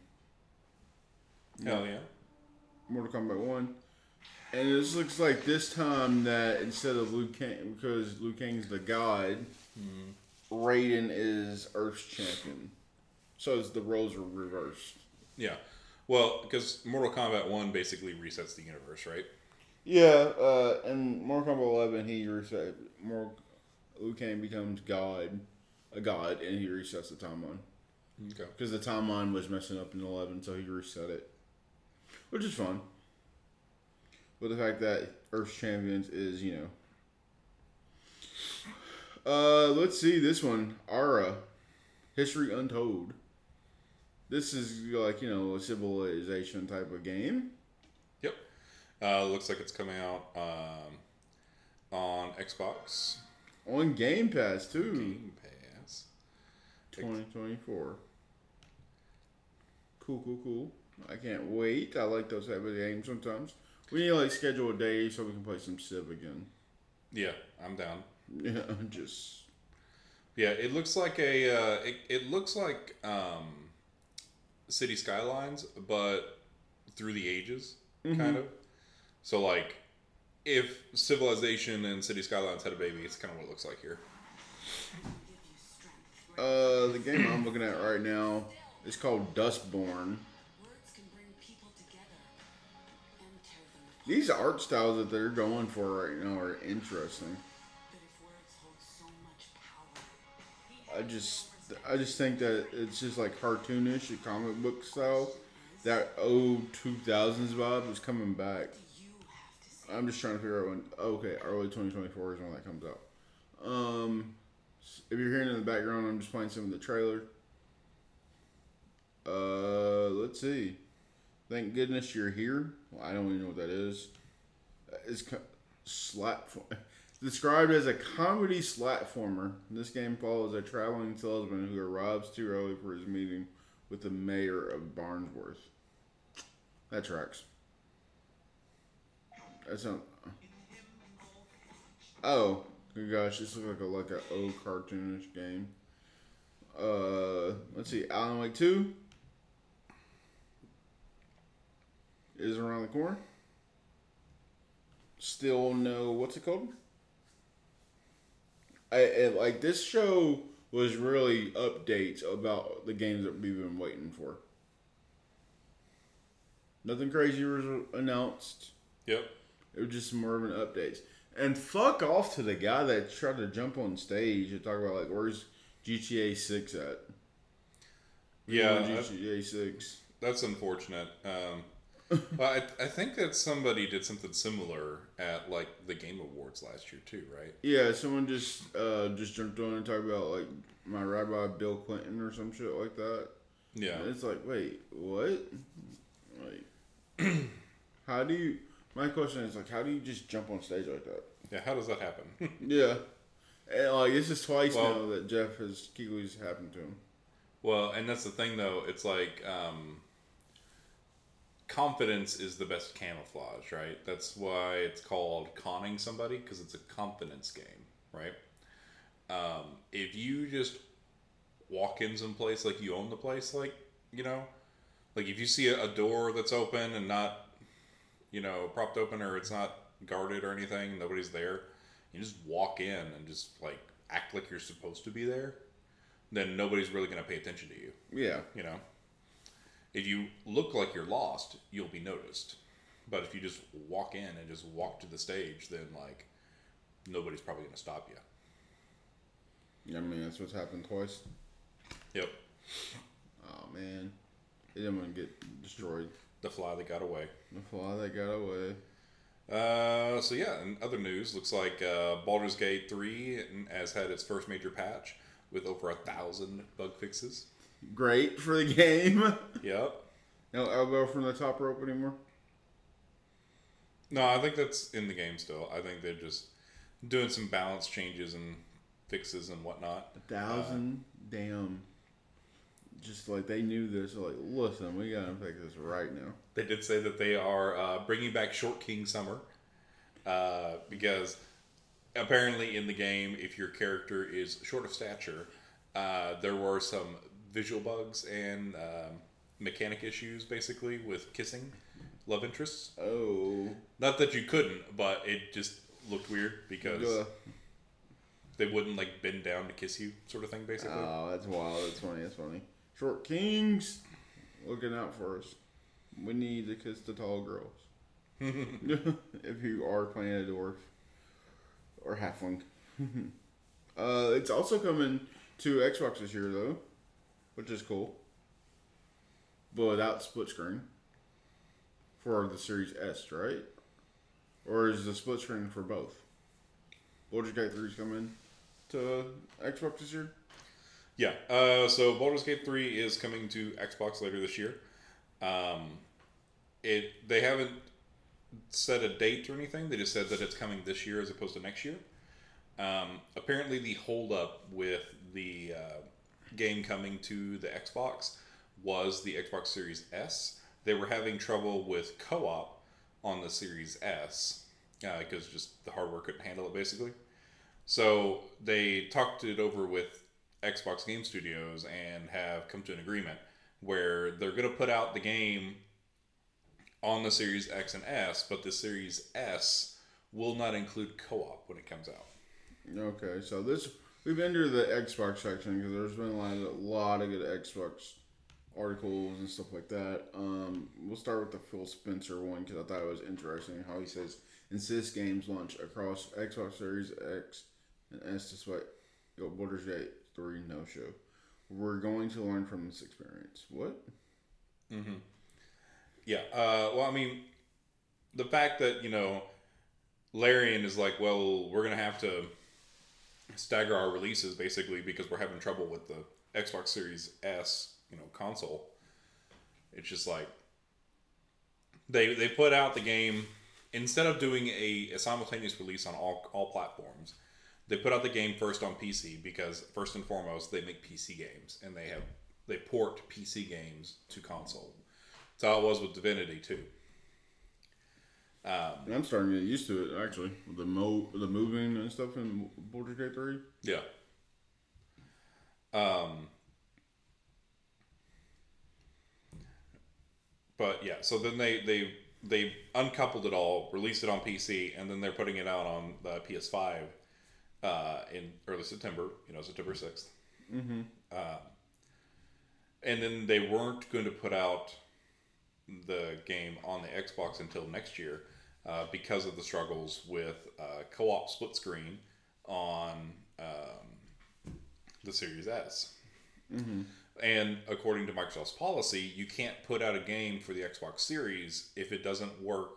Hell yeah. Mortal Kombat 1. And this looks like this time that instead of Liu Kang, because Liu Kang's the god, Raiden is Earth's champion. So the roles are reversed. Yeah. Well, because Mortal Kombat 1 basically resets the universe, right? Yeah. In Mortal Kombat 11, he resets. Liu Kang becomes a god, and he resets the timeline. Okay. Because the timeline was messing up in 11, so he reset it. Which is fun. But the fact that Earth's Champions is, you know. Let's see this one. Ara. History Untold. This is like, a civilization type of game. Yep. Looks like it's coming out on Xbox. On Game Pass, too. Game Pass. 2024. Cool. I can't wait. I like those type of games sometimes. We need to schedule a day so we can play some Civ again. Yeah, I'm down. Yeah, Yeah, it looks like City Skylines, but through the ages, kind of. So if Civilization and City Skylines had a baby, it's kind of what it looks like here. The game I'm looking at right now is called Dustborn. These art styles that they're going for right now are interesting. I just think that it's just cartoonish, a comic book style. That old 2000s vibe is coming back. I'm just trying to figure out when. Okay, early 2024 is when that comes out. If you're hearing in the background, I'm just playing some of the trailer. Let's see. Thank goodness you're here. Well, I don't even know what that is. It's described as a comedy platformer. This game follows a traveling salesman who arrives too early for his meeting with the mayor of Barnsworth. That tracks. That's not. Oh, gosh, this looks like a old cartoonish game. Let's see, Alan Wake 2 is around the corner. Still no, what's it called? This show was really updates about the games that we've been waiting for. Nothing crazy was announced. Yep. It was just more of an updates. And fuck off to the guy that tried to jump on stage and talk about, like, where's GTA 6 at? GTA 6. That's unfortunate. Well, I think that somebody did something similar at, like, the Game Awards last year, too, right? Yeah, someone just jumped on and talked about, like, my rabbi Bill Clinton or some shit like that. Yeah. And it's like, wait, what? Like, how do you... My question is, like, how do you just jump on stage like that? Yeah, how does that happen? Yeah. And, like, this is twice now that Jeff has... Keely's happened to him. Well, and that's the thing, though. It's like... confidence is the best camouflage, right? That's why it's called conning somebody, because it's a confidence game, right? If you just walk in someplace like you own the place, like, you know, like if you see a door that's open and not, you know, propped open or it's not guarded or anything, nobody's there, you just walk in and just like act like you're supposed to be there, then nobody's really going to pay attention to you. Yeah. You know? If you look like you're lost, you'll be noticed. But if you just walk in and just walk to the stage, then, like, nobody's probably going to stop you. Yeah, I mean, that's what's happened twice. Yep. Oh, man. It didn't want to get destroyed. The fly that got away. So, yeah, in other news, looks like Baldur's Gate 3 has had its first major patch with over 1,000 bug fixes. Great for the game. Yep. No elbow from the top rope anymore? No, I think that's in the game still. I think they're just doing some balance changes and fixes and whatnot. 1,000 damn. Just like they knew this. Like, listen, we gotta fix this right now. They did say that they are bringing back Short King Summer. Because apparently in the game, if your character is short of stature, there were some... visual bugs and mechanic issues, basically, with kissing love interests. Oh. Not that you couldn't, but it just looked weird because they wouldn't, like, bend down to kiss you sort of thing, basically. Oh, that's wild. That's funny. Short Kings looking out for us. We need to kiss the tall girls. If you are playing a dwarf or halfling. It's also coming to Xbox this year, though. Which is cool. But without split screen. For the Series S, right? Or is the split screen for both? Baldur's Gate 3 is coming to Xbox this year? Yeah. So Baldur's Gate 3 is coming to Xbox later this year. They haven't set a date or anything. They just said that it's coming this year as opposed to next year. Apparently the holdup with the... game coming to the Xbox was the Xbox Series S. They were having trouble with co-op on the Series S because just the hardware couldn't handle it, basically. So they talked it over with Xbox Game Studios and have come to an agreement where they're going to put out the game on the Series X and S, but the Series S will not include co-op when it comes out. Okay, so this... We've entered the Xbox section because there's been a lot of good Xbox articles and stuff like that. We'll start with the Phil Spencer one because I thought it was interesting how he says, insist games launch across Xbox Series X and S despite Baldur's Gate 3 no-show. We're going to learn from this experience. What? Mm-hmm. Yeah. Well, I mean, the fact that, you know, Larian is like, well, we're going to have to... stagger our releases basically because we're having trouble with the Xbox Series S, you know, console. It's just like they put out the game instead of doing a simultaneous release on all platforms. They put out the game first on PC because first and foremost they make PC games and they port PC games to console. That's how it was with Divinity too. I'm starting to get used to it, actually. The moving and stuff in Baldur's Gate 3. Yeah. But yeah, so then they uncoupled it all, released it on PC, and then they're putting it out on the PS5 in early September. You know, September 6th. Mm-hmm. And then they weren't going to put out the game on the Xbox until next year. because of the struggles with co-op split screen on the Series S. Mm-hmm. And according to Microsoft's policy, you can't put out a game for the Xbox Series if it doesn't work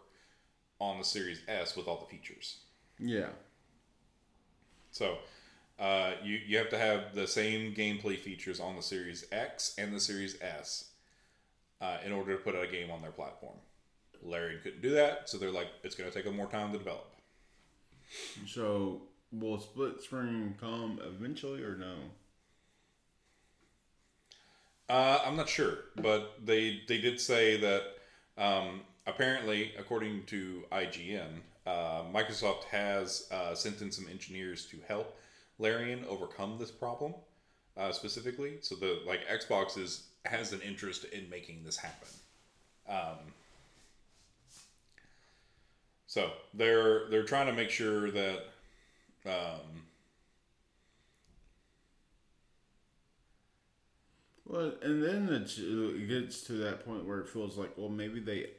on the Series S with all the features. Yeah. So you have to have the same gameplay features on the Series X and the Series S in order to put out a game on their platform. Larian couldn't do that, so they're like, it's going to take them more time to develop. So, will split screen come eventually or no? I'm not sure, but they did say that apparently, according to IGN, Microsoft has sent in some engineers to help Larian overcome this problem specifically. So the Xbox has an interest in making this happen. So they're trying to make sure that well, and then it gets to that point where it feels like, well, maybe they.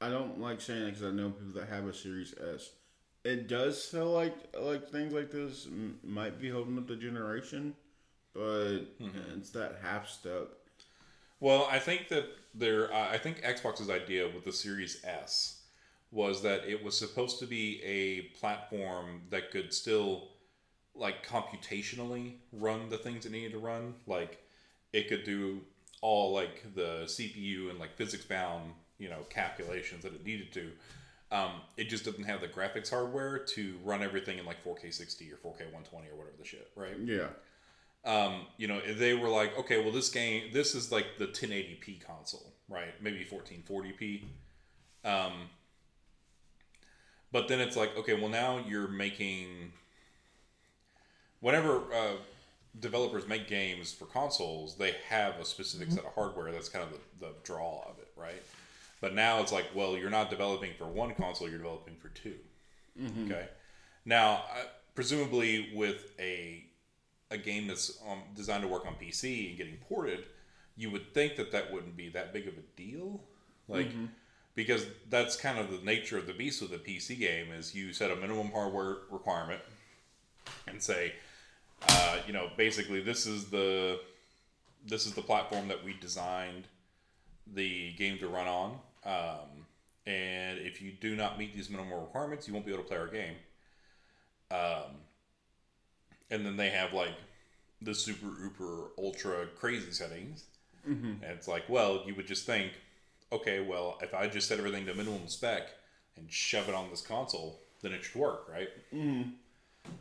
I don't like saying it because I know people that have a Series S. It does feel like things like this might be holding up the generation, but it's that half step. Well, I think that I think Xbox's idea with the Series S was that it was supposed to be a platform that could still, computationally run the things it needed to run. It could do all, the CPU and, physics-bound, calculations that it needed to. It just didn't have the graphics hardware to run everything in 4K 60 or 4K 120 or whatever the shit, right? Yeah. They were okay, well, this is the 1080p console, right? Maybe 1440p. But then it's okay, well, now you're making... Whenever developers make games for consoles, they have a specific set of hardware. That's kind of the draw of it, right? But now it's well, you're not developing for one console, you're developing for two. Mm-hmm. Okay. Now, presumably with a game that's designed to work on PC and getting ported, you would think that wouldn't be that big of a deal. Because that's kind of the nature of the beast with a PC game is you set a minimum hardware requirement and say, basically this is the platform that we designed the game to run on. And if you do not meet these minimal requirements, you won't be able to play our game. And then they have the super uber ultra crazy settings. Mm-hmm. And it's well, you would just think, okay, well, if I just set everything to minimum spec and shove it on this console, then it should work, right? Mm-hmm.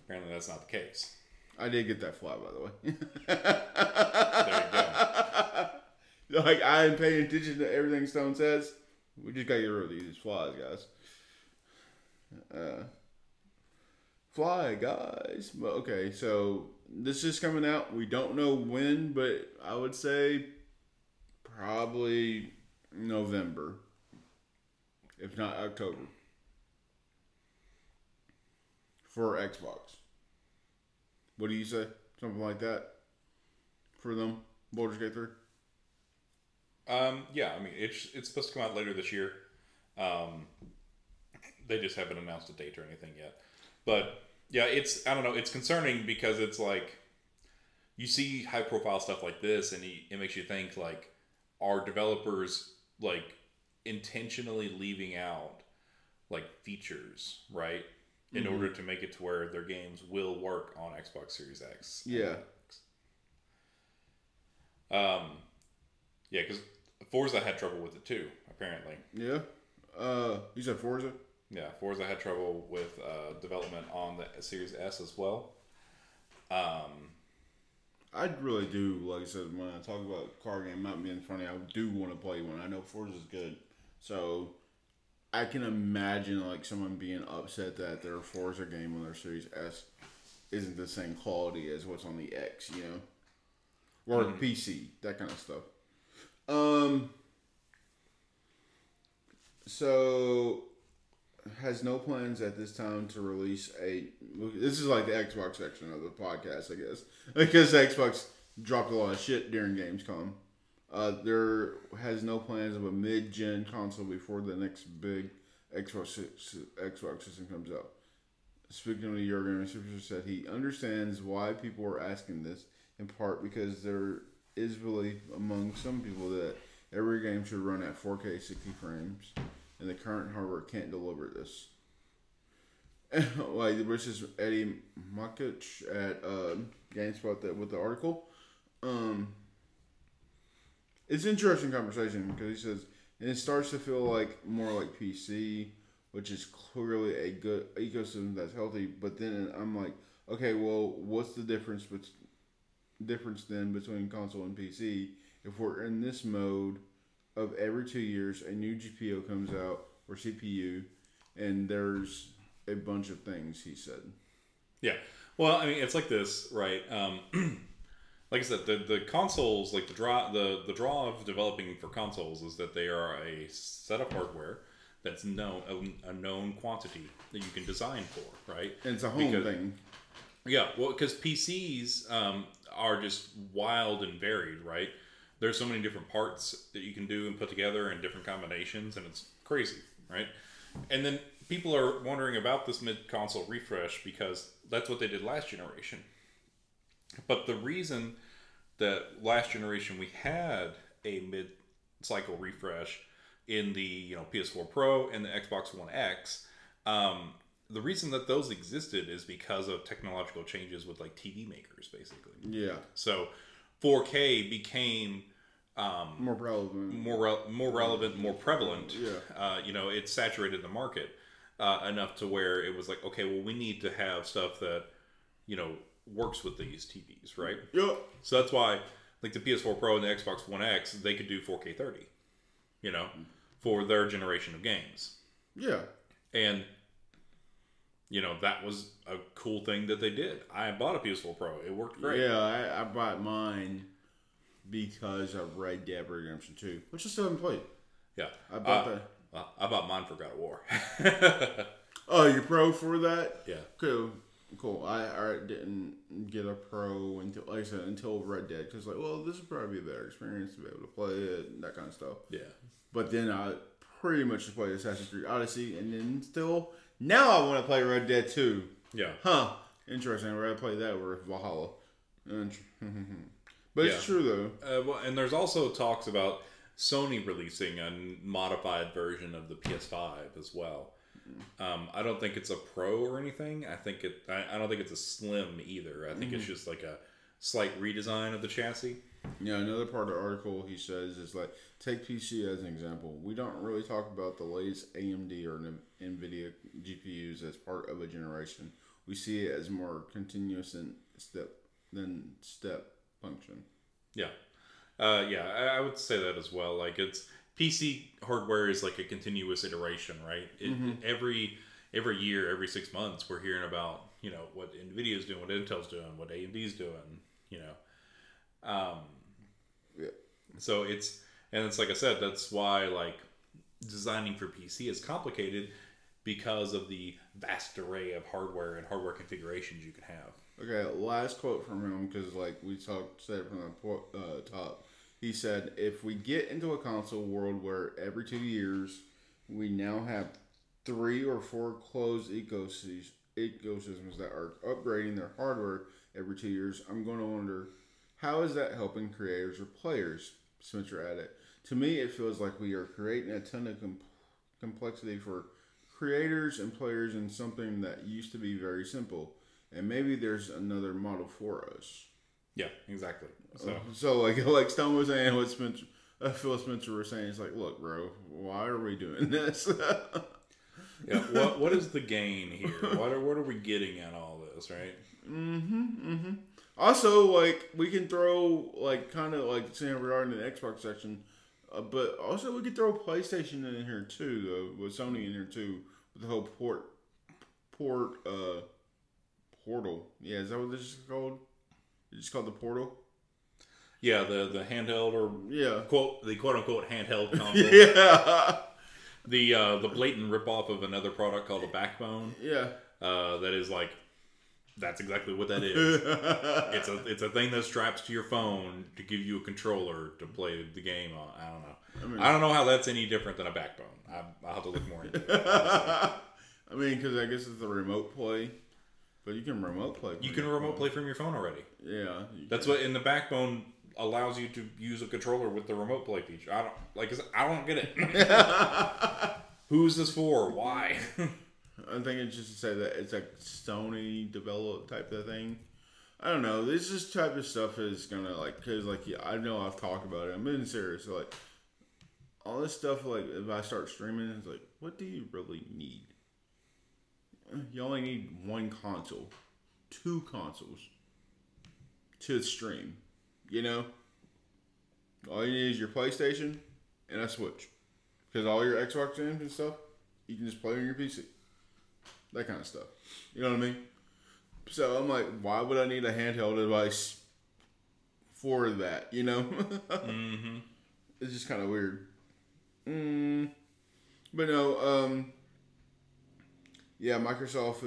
Apparently that's not the case. I did get that fly, by the way. There you go. I am paying attention to everything Stone says. We just got to get rid of these flies, guys. Fly, guys. But, okay, so this is coming out. We don't know when, but I would say probably November, if not October, for Xbox. What do you say? Something like that for them? Baldur's Gate 3? Yeah, I mean, it's supposed to come out later this year. They just haven't announced a date or anything yet. But, yeah, I don't know, it's concerning because it's you see high-profile stuff like this and it makes you think, are developers, intentionally leaving out, features, right? In order to make it to where their games will work on Xbox Series X. Yeah. Yeah, because Forza had trouble with it too, apparently. Yeah. You said Forza? Yeah, Forza had trouble with development on the Series S as well. I really do, like I said, when I talk about a car game not being funny, I do want to play one. I know Forza's good, so... I can imagine someone being upset that their Forza game on their Series S isn't the same quality as what's on the X, or PC, that kind of stuff. So has no plans at this time to release this is the Xbox section of the podcast, I guess, because Xbox dropped a lot of shit during Gamescom. There has no plans of a mid-gen console before the next big Xbox system comes out. Speaking to Jurgen, said he understands why people are asking this, in part because there is belief among some people that every game should run at 4K 60 frames, and the current hardware can't deliver this. Like, which is Eddie Makic at GameSpot that with the article. It's an interesting conversation because he says, and it starts to feel like more like PC, which is clearly a good ecosystem that's healthy. But then I'm like, okay, well, what's the difference then between console and PC? If we're in this mode of every 2 years, a new GPU comes out or CPU, and there's a bunch of things, he said. Yeah. Well, I mean, it's like this, right? Like I said, the consoles, like the draw of developing for consoles is that they are a set of hardware that's a known quantity that you can design for, right? And it's a home thing. Yeah, well, because PCs are just wild and varied, right? There's so many different parts that you can do and put together in different combinations, and it's crazy, right? And then people are wondering about this mid-console refresh because that's what they did last generation. But the reason that last generation we had a mid-cycle refresh in the PS4 Pro and the Xbox One X, the reason that those existed is because of technological changes with like TV makers, basically. Yeah. So 4K became more prevalent. Yeah. It saturated the market enough to where it was like, okay, well, we need to have stuff that works with these TVs, right? Yep. So that's why, like, the PS4 Pro and the Xbox One X, they could do 4K 30, for their generation of games. Yeah. And that was a cool thing that they did. I bought a PS4 Pro. It worked great. Yeah, I bought mine because of Red Dead Redemption 2, which I still haven't played. Yeah. I bought I bought mine for God of War. Oh, you're pro for that? Yeah. Cool. I didn't get a pro until Red Dead, because this would probably be a better experience to be able to play it and that kind of stuff. Yeah. But then I pretty much just played Assassin's Creed Odyssey, and then still... Now I want to play Red Dead 2. Yeah. Huh. Interesting. I'd rather play that over Valhalla. But it's true, though. Well, and there's also talks about Sony releasing a modified version of the PS5 as well. I don't think it's a Pro or anything. I don't think it's a Slim either. I think it's just like a slight redesign of the chassis. Yeah, another part of the article he says is like, take PC as an example. We don't really talk about the latest AMD or NVIDIA GPUs as part of a generation. We see it as more continuous and step function. Yeah. I would say that as well. Like, it's PC hardware is like a continuous iteration, right? Every year, every 6 months, we're hearing about, what NVIDIA's doing, what Intel's doing, what AMD's doing, Yeah. So it's like I said, that's why designing for PC is complicated because of the vast array of hardware and hardware configurations you can have. Okay, last quote from him, because we said it from the top. He said, if we get into a console world where every 2 years we now have 3 or 4 closed ecosystems that are upgrading their hardware every 2 years, I'm going to wonder, how is that helping creators or players? Spencer added, to me, it feels like we are creating a ton of complexity for creators and players in something that used to be very simple. And maybe there's another model for us. Yeah, exactly. So Stone was saying, what Spencer, Phil Spencer was saying, it's like, look, bro, why are we doing this? Yeah, what is the gain here? What are we getting at all this, right? Also, we can throw, saying regarding the Xbox section, but also we could throw PlayStation in here, too, with Sony in here, too, with the whole portal. Yeah, is that what this is called? It's just called the portal? Yeah, the handheld the quote-unquote handheld combo. Yeah. The blatant ripoff of another product called a Backbone. Yeah. That is, That's exactly what that is. It's a thing that straps to your phone to give you a controller to play the game on. I don't know. I don't know how that's any different than a backbone. I'll have to look more into it. I mean, because I guess it's a remote play. But you can remote play. You can remote play from your phone already. Yeah. That's what, and the backbone allows you to use a controller with the remote play feature. I don't get it. Who's this for? Why? I think it's just to say that it's a Sony developed type of thing. I don't know. This type of stuff is gonna I know I've talked about it. I'm being serious. So all this stuff, if I start streaming, it's what do you really need? You only need one console, two consoles to stream, All you need is your PlayStation and a Switch. Because all your Xbox games and stuff, you can just play on your PC. That kind of stuff. You know what I mean? So I'm why would I need a handheld device for that, Mm-hmm. It's just kind of weird. But no, yeah, Microsoft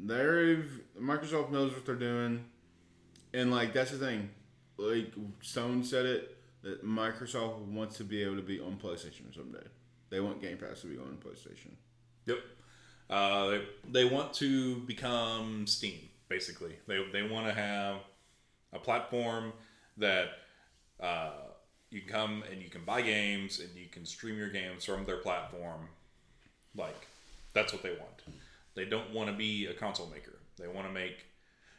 knows what they're doing. And, that's the thing. Stone said it, that Microsoft wants to be able to be on PlayStation someday. They want Game Pass to be on PlayStation. Yep. They want to become Steam, basically. They want to have a platform that you can come and you can buy games and you can stream your games from their platform. That's what they want. They don't want to be a console maker. They want to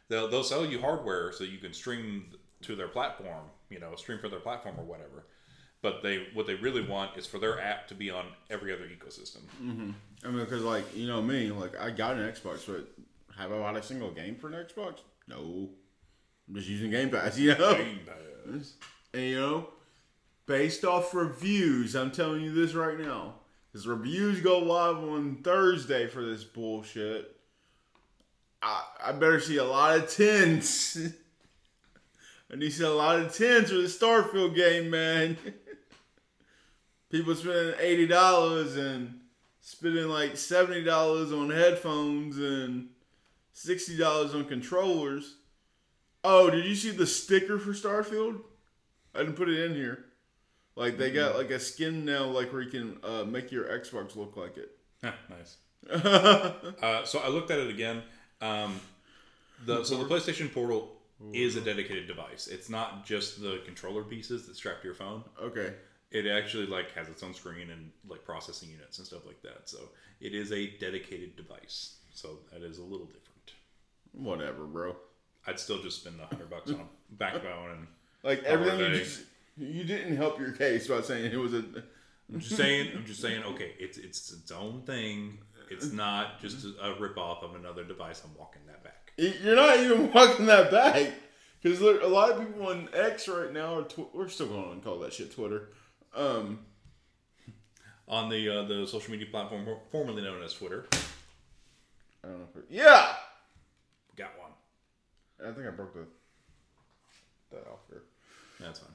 they'll sell you hardware so you can stream to their platform, stream for their platform or whatever. But what they really want is for their app to be on every other ecosystem. Mm-hmm. I mean, because me, I got an Xbox, but have I bought a single game for an Xbox? No. I'm just using Game Pass, Game Pass. And based off reviews, I'm telling you this right now. Because reviews go live on Thursday for this bullshit. I better see a lot of 10s. I need to see a lot of 10s for the Starfield game, man. People spending $80 and spending $70 on headphones and $60 on controllers. Oh, did you see the sticker for Starfield? I didn't put it in here. They got a skin now, where you can make your Xbox look like it. Nice. So I looked at it again. The PlayStation Portal is a dedicated device. It's not just the controller pieces that strap to your phone. Okay. It actually has its own screen and processing units and stuff like that. So it is a dedicated device. So that is a little different. Whatever, bro. I'd still just spend the $100 on a backbone and everything you just. You didn't help your case by saying it was a... I'm just saying, okay, it's its own thing. It's not just a ripoff of another device. I'm walking that back. You're not even walking that back. Because a lot of people on X right now, we're still going to call that shit Twitter. On the social media platform formerly known as Twitter. I don't know if yeah! Got one. I think I broke that off here. That's fine.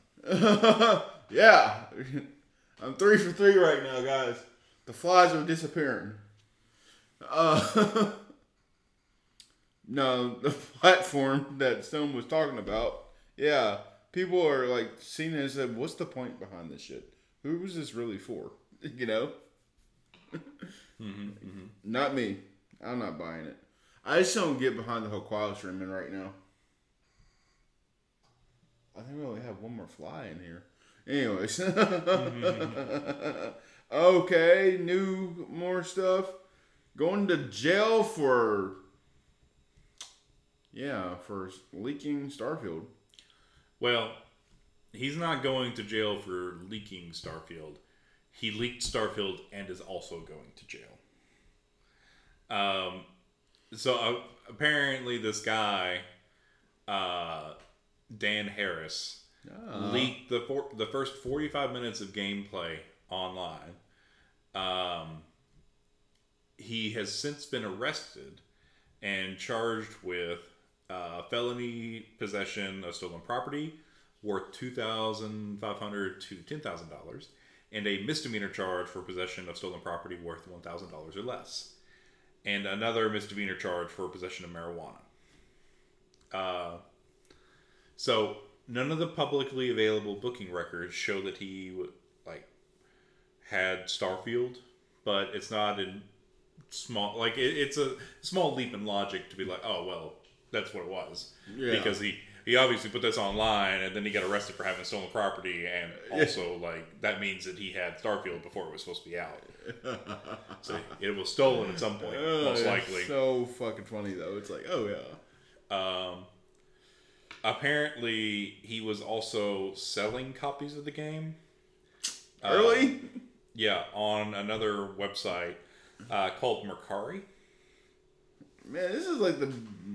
Yeah, I'm 3 for 3 right now, guys. The flies are disappearing. No, the platform that Stone was talking about. Yeah, people are seeing it as what's the point behind this shit? Who was this really for? Mm-hmm, mm-hmm. Not me. I'm not buying it. I just don't get behind the whole quality streaming right now. I think we only have one more fly in here. Anyways. Mm-hmm. Okay, more stuff. Going to jail for leaking Starfield. Well, he's not going to jail for leaking Starfield. He leaked Starfield and is also going to jail. So apparently this guy... Dan Harris leaked the first 45 minutes of gameplay online. He has since been arrested and charged with felony possession of stolen property worth $2,500 to $10,000 and a misdemeanor charge for possession of stolen property worth $1,000 or less. and another misdemeanor charge for possession of marijuana. So none of the publicly available booking records show that he had Starfield, but it's not in small, it's a small leap in logic to be like, oh, well, that's what it was. Yeah. Because he obviously put this online and then he got arrested for having stolen property, and also that means that he had Starfield before it was supposed to be out. So it was stolen at some point, most likely. It's so fucking funny though. It's like, oh yeah. Apparently he was also selling copies of the game. Early? Yeah, on another website called Mercari. Man, this is the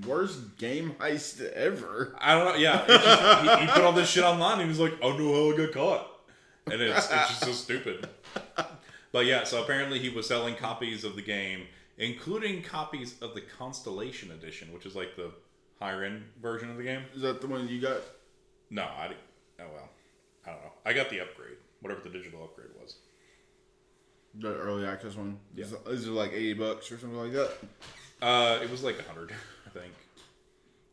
worst game heist ever. I don't know. Yeah, it's just, he put all this shit online. And he was like, "Oh no, hell, I got caught," and it's just so stupid. But yeah, so apparently he was selling copies of the game, including copies of the Constellation Edition, which is the higher end version of the game. Is that the one you got? No, I don't know. I got the upgrade, whatever the digital upgrade was. The early access one. Yeah. Is it $80 or something like that? It was 100, I think,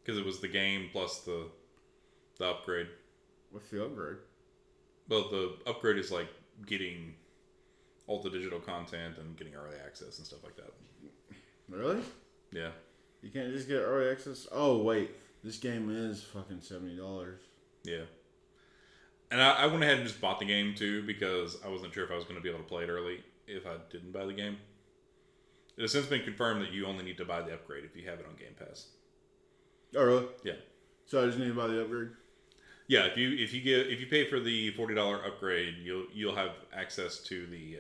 because it was the game plus the upgrade. What's the upgrade? Well, the upgrade is getting all the digital content and getting early access and stuff like that. Really? Yeah. You can't just get early access. Oh wait, this game is fucking $70. Yeah. And I went ahead and just bought the game too because I wasn't sure if I was going to be able to play it early if I didn't buy the game. It has since been confirmed that you only need to buy the upgrade if you have it on Game Pass. Oh, really? Yeah. So I just need to buy the upgrade? Yeah, if you pay for the $40 upgrade, you'll have access to the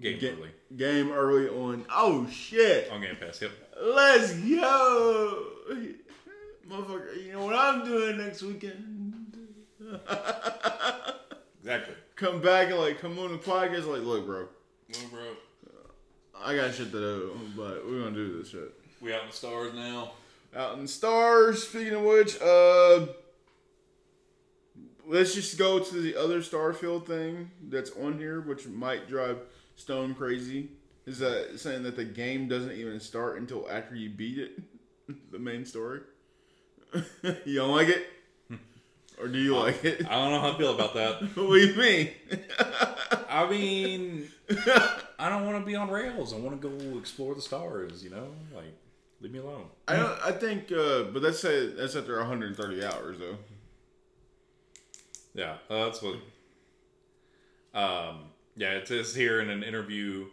game early. Game early on. Oh shit! On Game Pass. Yep. Let's go, motherfucker! You know what I'm doing next weekend? Exactly. Come back and come on the podcast. Look, bro. I got shit to do, but we're going to do this shit. We out in the stars now. Out in the stars. Speaking of which, let's just go to the other Starfield thing that's on here, which might drive Stone crazy. Is that saying that the game doesn't even start until after you beat it? The main story? You don't like it? Or do you like it? I don't know how I feel about that. What do you mean? I mean, I don't want to be on rails. I want to go explore the stars, leave me alone. But let's say that's after 130 hours, though. Yeah, that's what... it says here in an interview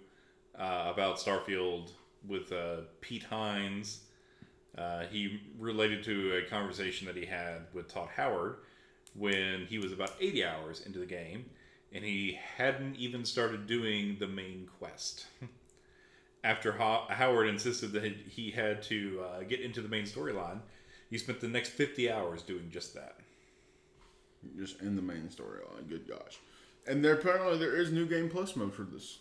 about Starfield with Pete Hines. He related to a conversation that he had with Todd Howard when he was about 80 hours into the game, and he hadn't even started doing the main quest. After Howard insisted that he had to get into the main storyline, he spent the next 50 hours doing just that. Just in the main storyline, good gosh. And apparently there is New Game Plus mode for this.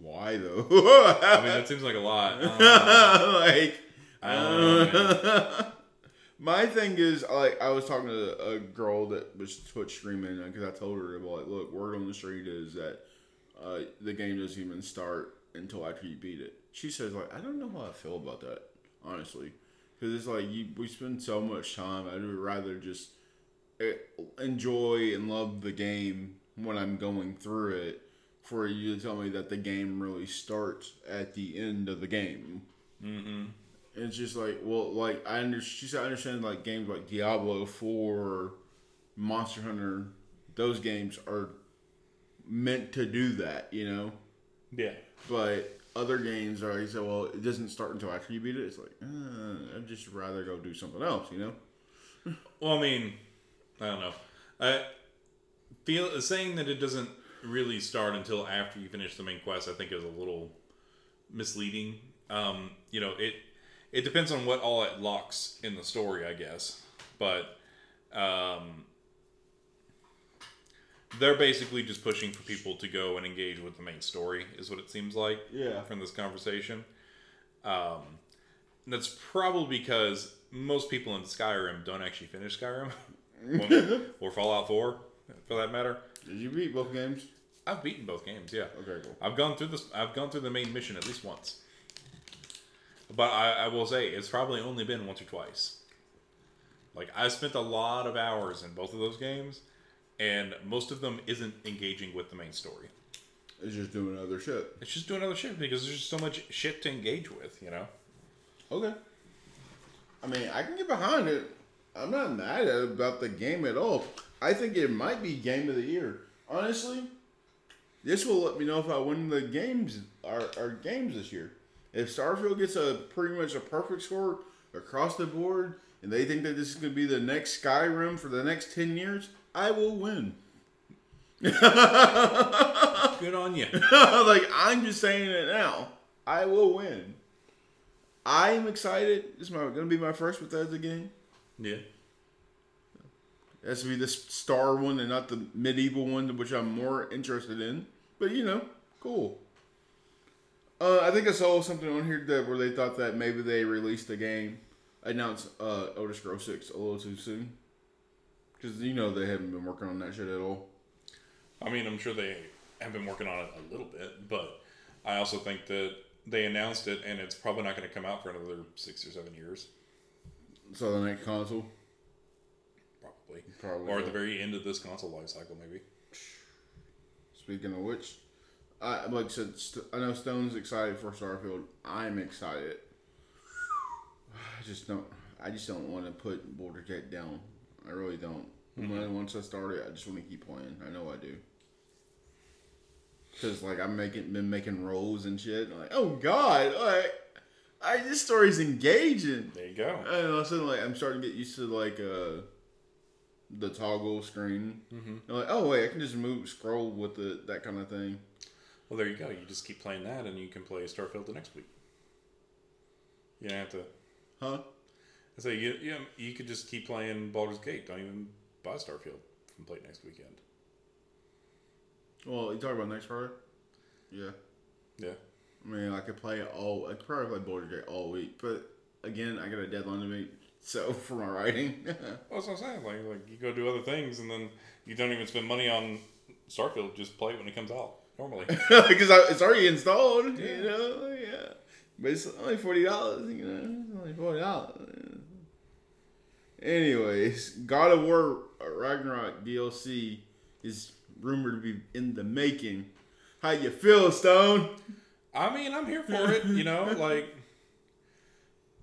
Why though? I mean, that seems like a lot. My thing is, I was talking to a girl that was Twitch streaming because I told her about, look, word on the street is that the game doesn't even start until after you beat it. She says, I don't know how I feel about that, honestly, because it's we spend so much time. I'd rather just enjoy and love the game when I'm going through it. For you to tell me that the game really starts at the end of the game. Mm-hmm. It's just I understand games like Diablo 4, Monster Hunter, those games are meant to do that, Yeah. But other games are it doesn't start until after you beat it. It's I'd just rather go do something else, Well, I mean, I don't know. I feel saying that it doesn't really start until after you finish the main quest, I think is a little misleading. It depends on what all it locks in the story, I guess. But they're basically just pushing for people to go and engage with the main story, is what it seems like. Yeah. From this conversation. That's probably because most people in Skyrim don't actually finish Skyrim. Or Fallout 4, for that matter. Did you beat both games? I've beaten both games, yeah. Okay, cool. I've gone through the main mission at least once. But I will say, it's probably only been once or twice. Like, I spent a lot of hours in both of those games, and most of them isn't engaging with the main story. It's just doing other shit. It's just doing other shit, because there's just so much shit to engage with, you know? Okay. I mean, I can get behind it. I'm not mad about the game at all. I think it might be Game of the Year. Honestly, this will let me know if I win the games, our games this year. If Starfield gets a pretty much a perfect score across the board, and they think that this is going to be the next Skyrim for the next 10 years, I will win. Good on you. Like, I'm just saying it now. I will win. I'm excited. This is going to be my first Bethesda game. Yeah. It has to be the star one and not the medieval one, which I'm more interested in. But, you know, cool. I think I saw something on here that where they thought that maybe they released the game, announced Elder Scrolls 6 a little too soon. Because, you know, they haven't been working on that shit at all. I mean, I'm sure they have been working on it a little bit, but I also think that they announced it, and it's probably not going to come out for another 6 or 7 years. So the next console? Probably. Or at the very end of this console life cycle, maybe. Speaking of which, like I said, I know Stone's excited for Starfield. I'm excited. I just don't want to put Boulder Gate down. I really don't. Mm-hmm. Once I start it, I just want to keep playing. I know I do. Because, like, I've been making rolls and shit. I'm like, oh, God. Like, this story's engaging. There you go. And all of a sudden, like, I'm starting to get used to, like, the toggle screen. Mm-hmm. I'm like, oh, wait, I can just scroll with it, that kind of thing. Well, there you go. You just keep playing that, and you can play Starfield the next week. You don't have to... Huh? I say, you could just keep playing Baldur's Gate. Don't even buy Starfield from play next weekend. Well, you talking about next Friday? Yeah. Yeah. I mean, I could play it all... I could probably play Baldur's Gate all week. But, again, I got a deadline to meet, so, for my writing. Well, that's what I'm saying. Like, you go do other things, and then you don't even spend money on Starfield. Just play it when it comes out, normally. Because it's already installed, yeah. You know? Yeah. But it's only $40, you know? It's only $40. Anyways, God of War Ragnarok DLC is... rumored to be in the making. How you feel, Stone? I mean, I'm here for it. You know, like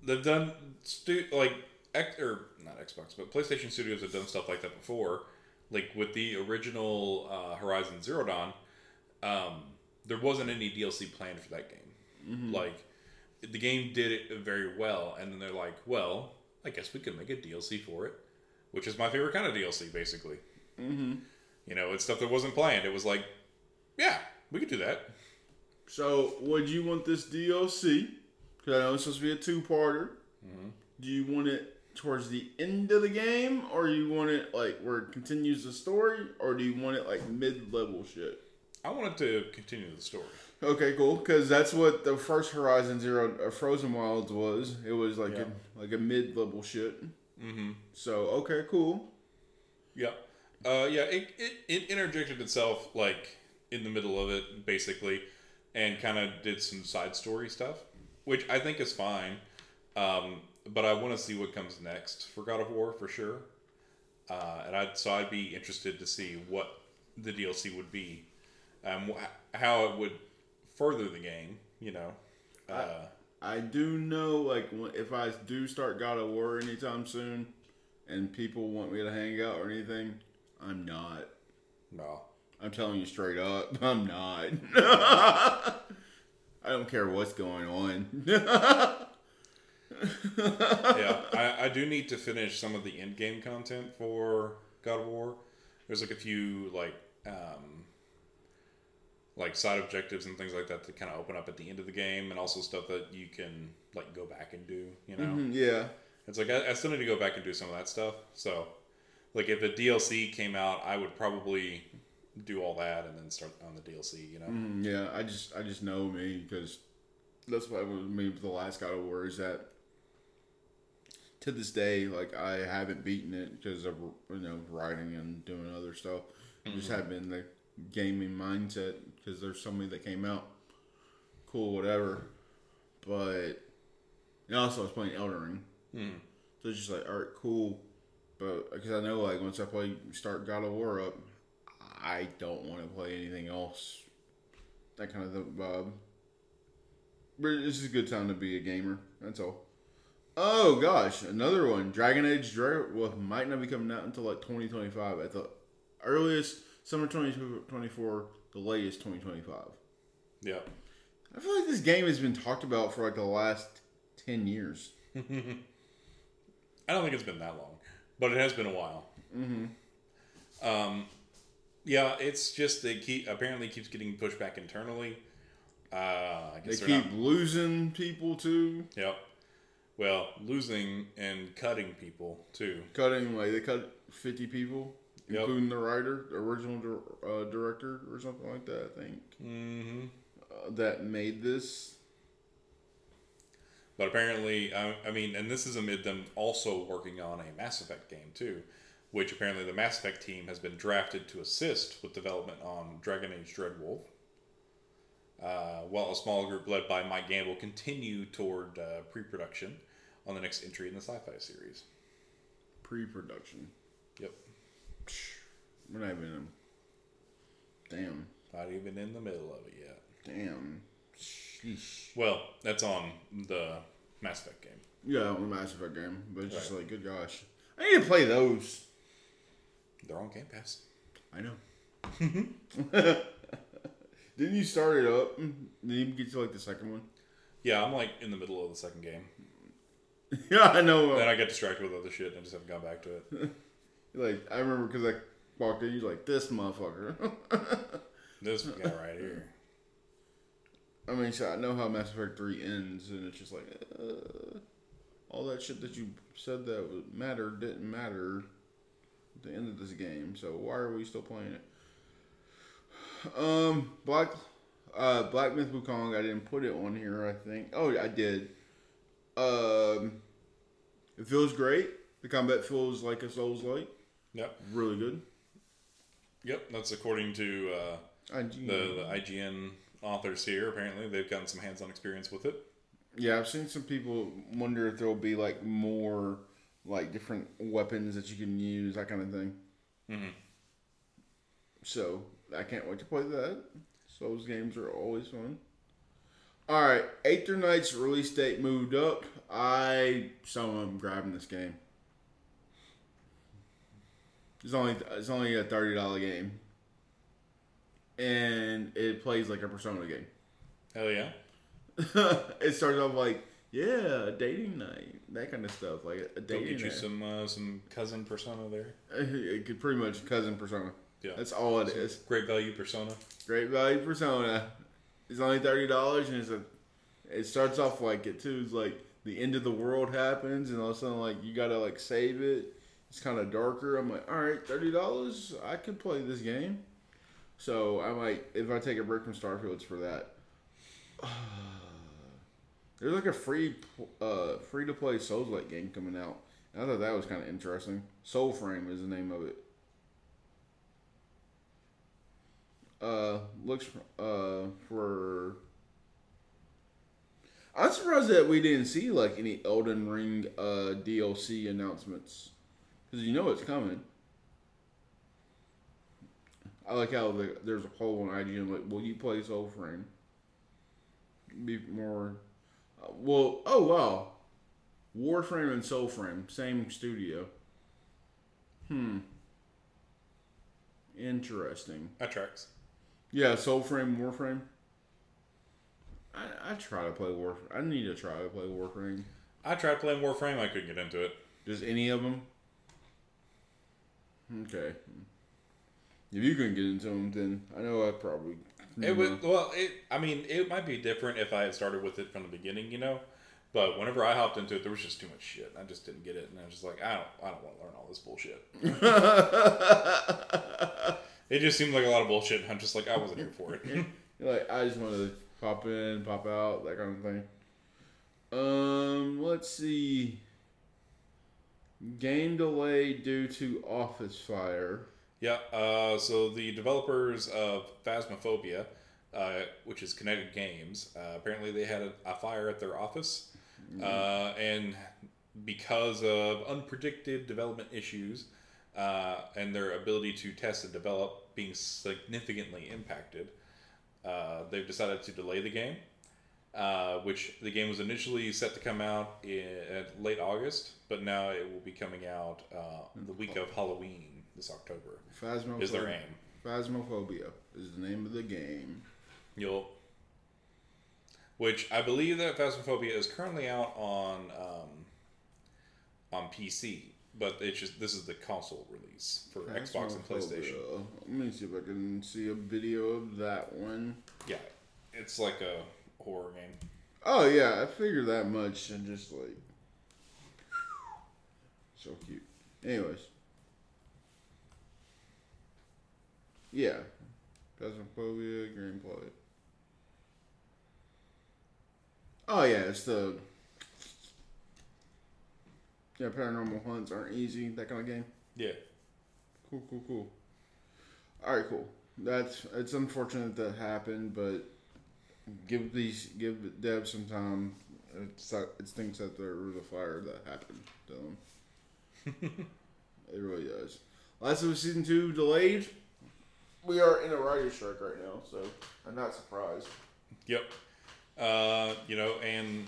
they've done not Xbox, but PlayStation Studios have done stuff like that before. Like with the original Horizon Zero Dawn, there wasn't any DLC planned for that game. Mm-hmm. Like the game did it very well, and then they're like, "Well, I guess we could make a DLC for it," which is my favorite kind of DLC, basically. Mm-hmm. You know, it's stuff that wasn't planned. It was like, yeah, we could do that. So, would you want this DLC? Because I know it's supposed to be a two-parter. Mm-hmm. Do you want it towards the end of the game? Or you want it, like, where it continues the story? Or do you want it, like, mid-level shit? I want it to continue the story. Okay, cool. Because that's what the first Horizon Zero Frozen Wilds was. It was, like, a mid-level shit. Mm-hmm. So, okay, cool. Yep. Yeah. It interjected itself, like, in the middle of it, basically, and kind of did some side story stuff, which I think is fine, but I want to see what comes next for God of War, for sure, and I'd be interested to see what the DLC would be, how it would further the game, you know. I do know, like, if I do start God of War anytime soon, and people want me to hang out or anything, I'm not. No. I'm telling you straight up, I'm not. I don't care what's going on. Yeah, I do need to finish some of the endgame content for God of War. There's like a few like side objectives and things like that that kind of open up at the end of the game, and also stuff that you can like go back and do, you know? Mm-hmm, yeah. It's like, I still need to go back and do some of that stuff. So, like, if the DLC came out, I would probably do all that and then start on the DLC, you know? Yeah, I just know me, because that's what I mean with the last God of War, is that to this day, like, I haven't beaten it because of, you know, writing and doing other stuff. Mm-hmm. I just haven't been gaming mindset because there's so many that came out. Cool, whatever. But and also I was playing Elden Ring. So it's just like, all right, cool. But because I know, like, once I start God of War up, I don't want to play anything else. That kind of the vibe. But it's just a good time to be a gamer. That's all. Oh, gosh. Another one. Dragon Age well, might not be coming out until, like, 2025. At the earliest, summer 2024, the latest 2025. Yeah. I feel like this game has been talked about for, like, the last 10 years. I don't think it's been that long. But it has been a while. Mm-hmm. Yeah, it's just apparently keeps getting pushed back internally. I guess they keep losing people too. Yep. Well, losing and cutting people too. Cutting, like they cut 50 people, including the writer, the original director, or something like that. I think. Mm-hmm. That made this. But apparently, I mean, and this is amid them also working on a Mass Effect game too, which apparently the Mass Effect team has been drafted to assist with development on Dragon Age Dreadwolf, while a small group led by Mike Gamble continue toward pre-production on the next entry in the sci-fi series. Pre-production. Yep. We're not even in. Damn. Not even in the middle of it yet. Damn. Sheesh. Well, that's on the Mass Effect game. Yeah, on the Mass Effect game. But it's just like, good gosh. I need to play those. They're on Game Pass. I know. Didn't you start it up? Didn't you get to like the second one? Yeah, I'm like in the middle of the second game. Yeah, I know. Then I get distracted with other shit and I just haven't gone back to it. Like, I remember because I walked in, you're like, this motherfucker. This guy right here. I mean, so I know how Mass Effect 3 ends, and it's just like, all that shit that you said that mattered didn't matter at the end of this game, so why are we still playing it? Black Myth Wukong, I didn't put it on here, I think. Oh, I did. It feels great. The combat feels like a Souls-like. Yep. Really good. Yep, that's according to IGN. The IGN... authors here, apparently they've gotten some hands-on experience with it. Yeah, I've seen some people wonder if there'll be like more like different weapons that you can use, that kind of thing. Mm-hmm. So I can't wait to play that. Souls games are always fun. All right, Aether Knight's release date moved up. I'm grabbing this game. It's only a $30 game. And it plays like a Persona game. Hell yeah. It starts off like, yeah, a dating night. That kind of stuff. Like a dating night. Get you some cousin Persona there. It could pretty much cousin Persona. Yeah. That's all it is. Great value Persona. Great value Persona. It's only $30 and it starts off like it too. It's like the end of the world happens and all of a sudden like you gotta like save it. It's kind of darker. I'm like, alright, $30, I could play this game. So, I might, if I take a break from Starfield, it's for that. There's like a free-to-play Souls-like game coming out. And I thought that was kind of interesting. Soul Frame is the name of it. I'm surprised that we didn't see, like, any Elden Ring DLC announcements. Because you know it's coming. I like how there's a poll on IGN like, will you play Soul Frame? Be more... Warframe and Soul Frame, same studio. Interesting. That tracks. Yeah, Soul Frame, Warframe. I try to play Warframe. I need to try to play Warframe. I tried playing Warframe. I couldn't get into it. Just any of them? Okay. If you couldn't get into them, then I know I probably... It might be different if I had started with it from the beginning, you know? But whenever I hopped into it, there was just too much shit. I just didn't get it. And I was just like, I don't want to learn all this bullshit. It just seemed like a lot of bullshit. And I'm just like, I wasn't here for it. You're like, I just wanted to pop in, pop out, that kind of thing. Let's see. Game delay due to office fire. Yeah, so the developers of Phasmophobia, which is Kinetic Games, apparently they had a fire at their office, and because of unpredicted development issues and their ability to test and develop being significantly impacted, they've decided to delay the game, which the game was initially set to come out in late August, but now it will be coming out the week of Halloween. This October is their aim. Phasmophobia is the name of the game. Yup. Which I believe that Phasmophobia is currently out on PC, but it's just this is the console release for Xbox and PlayStation. Let me see if I can see a video of that one. Yeah, it's like a horror game. Oh yeah, I figured that much, and just like so cute. Anyways. Yeah. Phasmophobia, gameplay. Oh, yeah, it's the... Yeah, paranormal hunts aren't easy, that kind of game. Yeah. Cool. Alright, cool. It's unfortunate that happened, but give devs some time. It's things that there was a fire that happened to them. It really does. Last of Us Season 2 delayed. We are in a writer's strike right now, so I'm not surprised. Yep. And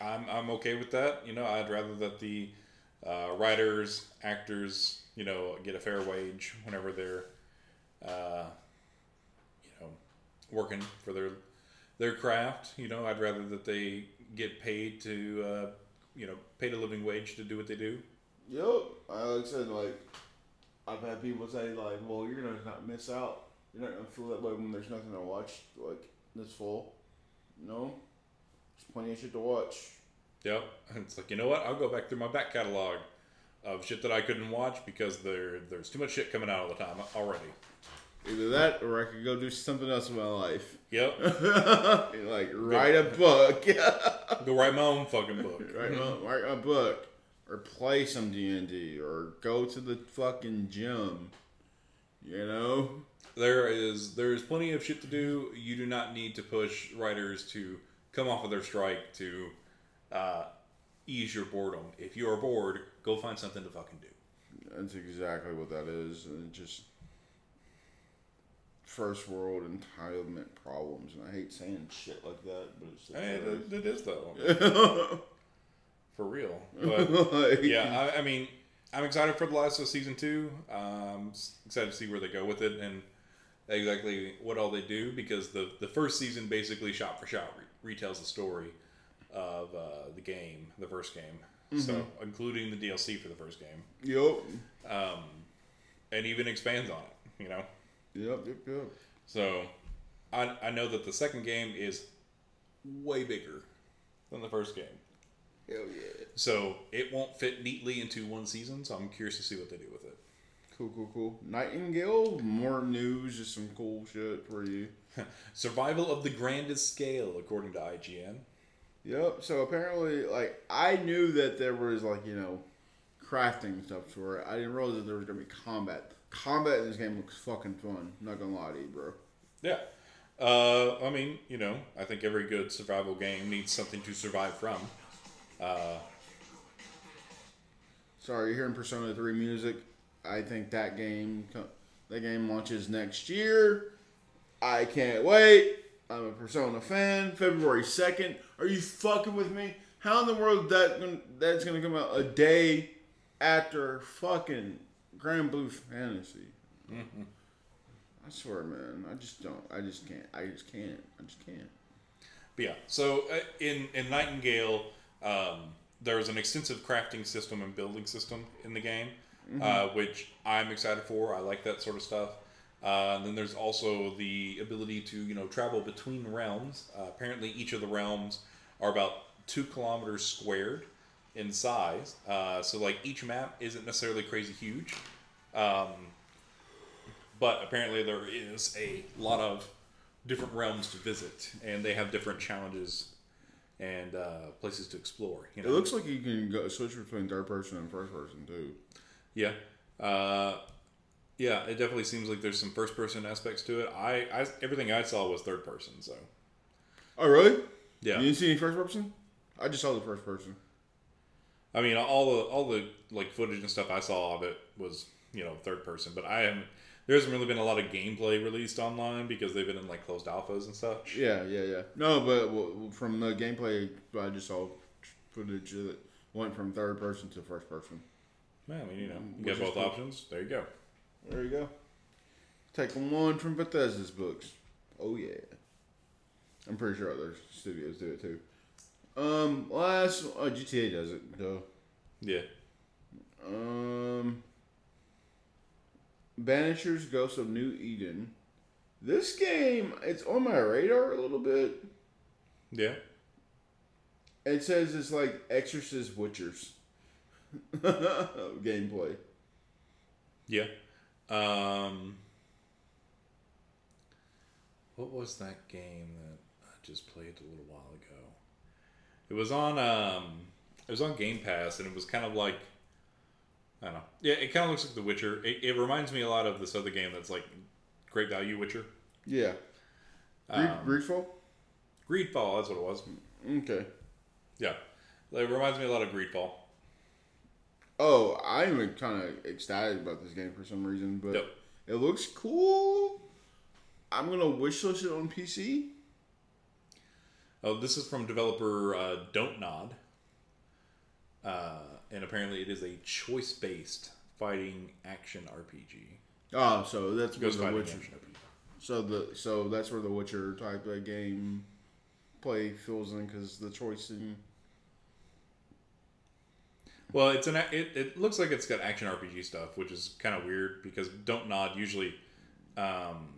I'm okay with that. I'd rather that the writers, actors, get a fair wage whenever they're, working for their craft. I'd rather that they get paid to, paid a living wage to do what they do. Yep. Like I said, I've had people say, well, you're going to not miss out. You're not going to feel that way when there's nothing to watch, this full. There's plenty of shit to watch. Yep. And it's you know what? I'll go back through my back catalog of shit that I couldn't watch because there's too much shit coming out all the time already. Either that or I could go do something else in my life. Yep. Write a book. Go write my own fucking book. Write my book. Or play some D&D, or go to the fucking gym. There is plenty of shit to do. You do not need to push writers to come off of their strike to ease your boredom. If you are bored, go find something to fucking do. That's exactly what that is. And just first world entitlement problems. And I hate saying shit like that, but it is though. For real. But, yeah, I mean, I'm excited for The Last of Season 2. Excited to see where they go with it and exactly what all they do, because the first season basically shot for shot retells the story of the first game. Mm-hmm. So, including the DLC for the first game. Yep. And even expands on it, Yep. So, I know that the second game is way bigger than the first game. Hell yeah. So, it won't fit neatly into one season, so I'm curious to see what they do with it. Cool. Nightingale, more news, just some cool shit for you. Survival of the grandest scale, according to IGN. Yep, so apparently, I knew that there was, crafting stuff for it. I didn't realize that there was going to be combat. Combat in this game looks fucking fun. I'm not going to lie to you, bro. Yeah. I mean, I think every good survival game needs something to survive from. Sorry, you're hearing Persona 3 music. I think that game launches next year. I can't wait. I'm a Persona fan. February 2nd. Are you fucking with me? How in the world that's gonna come out a day after fucking Granblue Fantasy? Mm-hmm. I swear, man. I just don't. I just can't. I just can't. But yeah. So in Nightingale. There is an extensive crafting system and building system in the game, mm-hmm. Which I'm excited for. I like that sort of stuff. And then there's also the ability to, travel between realms. Apparently, each of the realms are about 2 kilometers squared in size. So, each map isn't necessarily crazy huge. But apparently, there is a lot of different realms to visit, and they have different challenges and places to explore. It looks like you can switch between third person and first person too. Yeah. Yeah, it definitely seems like there's some first-person aspects to it. I everything I saw was third-person, so. Oh, really? Yeah. You didn't see any first-person? I just saw the first-person. I mean, all the like footage and stuff I saw of it was, you know, third-person. But I haven't. There hasn't really been a lot of gameplay released online because they've been in like closed alphas and such. Yeah. No, but from the gameplay, I just saw footage that went from third-person to first-person. Man, I mean, you know, you get both options. There you go. Taking one from Bethesda's books. Oh, yeah. I'm pretty sure other studios do it, too. GTA does it, though. Yeah. Banisher's Ghost of New Eden. This game, it's on my radar a little bit. Yeah. It says it's like Exorcist Witchers. Gameplay. Yeah. What was that game that I just played a little while ago? It was on Game Pass, and it was kind of like, I don't know. Yeah, it kind of looks like The Witcher. It reminds me a lot of this other game that's like Great Value Witcher. Yeah. Greedfall? Greedfall, that's what it was. Okay. Yeah. It reminds me a lot of Greedfall. Oh, I'm kind of ecstatic about this game for some reason, but It looks cool. I'm going to wishlist it on PC. Oh, this is from developer Don't Nod. And apparently it is a choice-based fighting action RPG. Oh, so that's where the Witcher. So that's where the Witcher type of game play fills in because the choice in. Well, it looks like it's got action RPG stuff, which is kind of weird because Don't Nod usually. The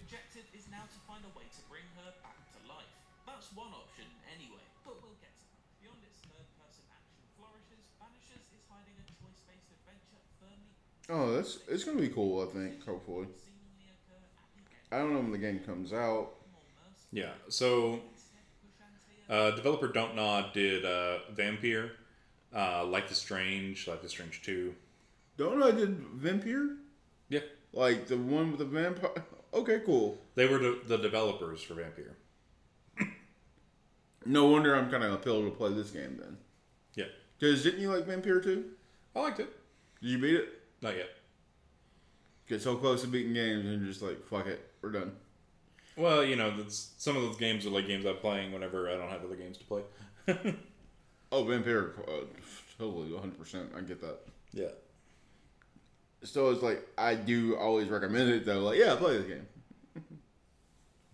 objective is now to find a way to bring her back to life. That's one option anyway, but we'll get to that. Beyond its third-person action flourishes, Banishers is hiding a choice-based adventure firmly. Oh, it's going to be cool, I think, hopefully. I don't know when the game comes out. Yeah, so. Developer Don't Nod did Vampire, Life is Strange 2. Don't Nod did Vampire? Yeah. Like the one with the vampire? Okay, cool. They were the developers for Vampire. No wonder I'm kind of appealed to play this game then. Yeah. Because didn't you like Vampire 2? I liked it. Did you beat it? Not yet. Get so close to beating games and you're just like, fuck it, we're done. Well, you know, some of those games are like games I'm playing whenever I don't have other games to play. Oh, Vampire, totally, 100%. I get that. Yeah. So it's like, I do always recommend it, though. Like, yeah, play this game.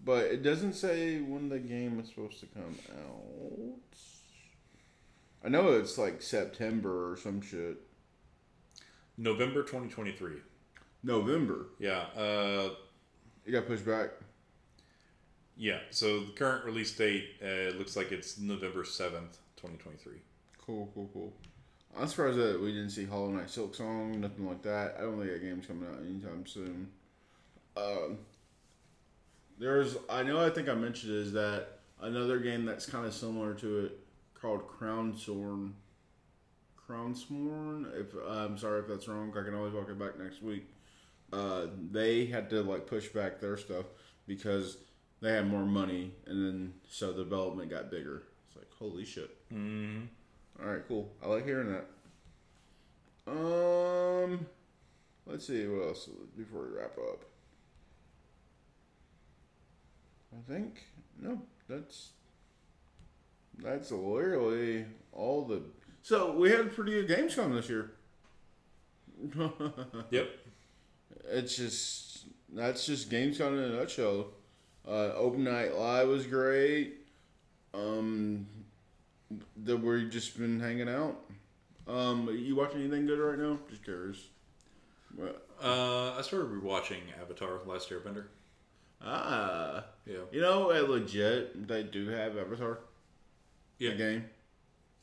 But it doesn't say when the game is supposed to come out. I know it's like September or some shit. November 2023. November? Yeah. It got pushed back. Yeah, so the current release date looks like it's November 7th, 2023. Cool. I'm surprised that we didn't see Hollow Knight Silk Song, nothing like that. I don't think that game's coming out anytime soon. I think I mentioned is that another game that's kind of similar to it called Crownsworn. If I'm sorry if that's wrong. I can always walk it back next week. They had to like push back their stuff because they had more money, and then so the development got bigger. It's like, holy shit. Mm-hmm. All right, cool. I like hearing that. Let's see what else before we wrap up. I think that's literally all the. So we had pretty good games coming this year. Yep. That's just games coming in a nutshell. Open Night Live was great. We've just been hanging out. You watching anything good right now? Just curious. I started rewatching Avatar: Last Airbender. Ah, yeah. You know, legit, they do have Avatar. Yeah. The game.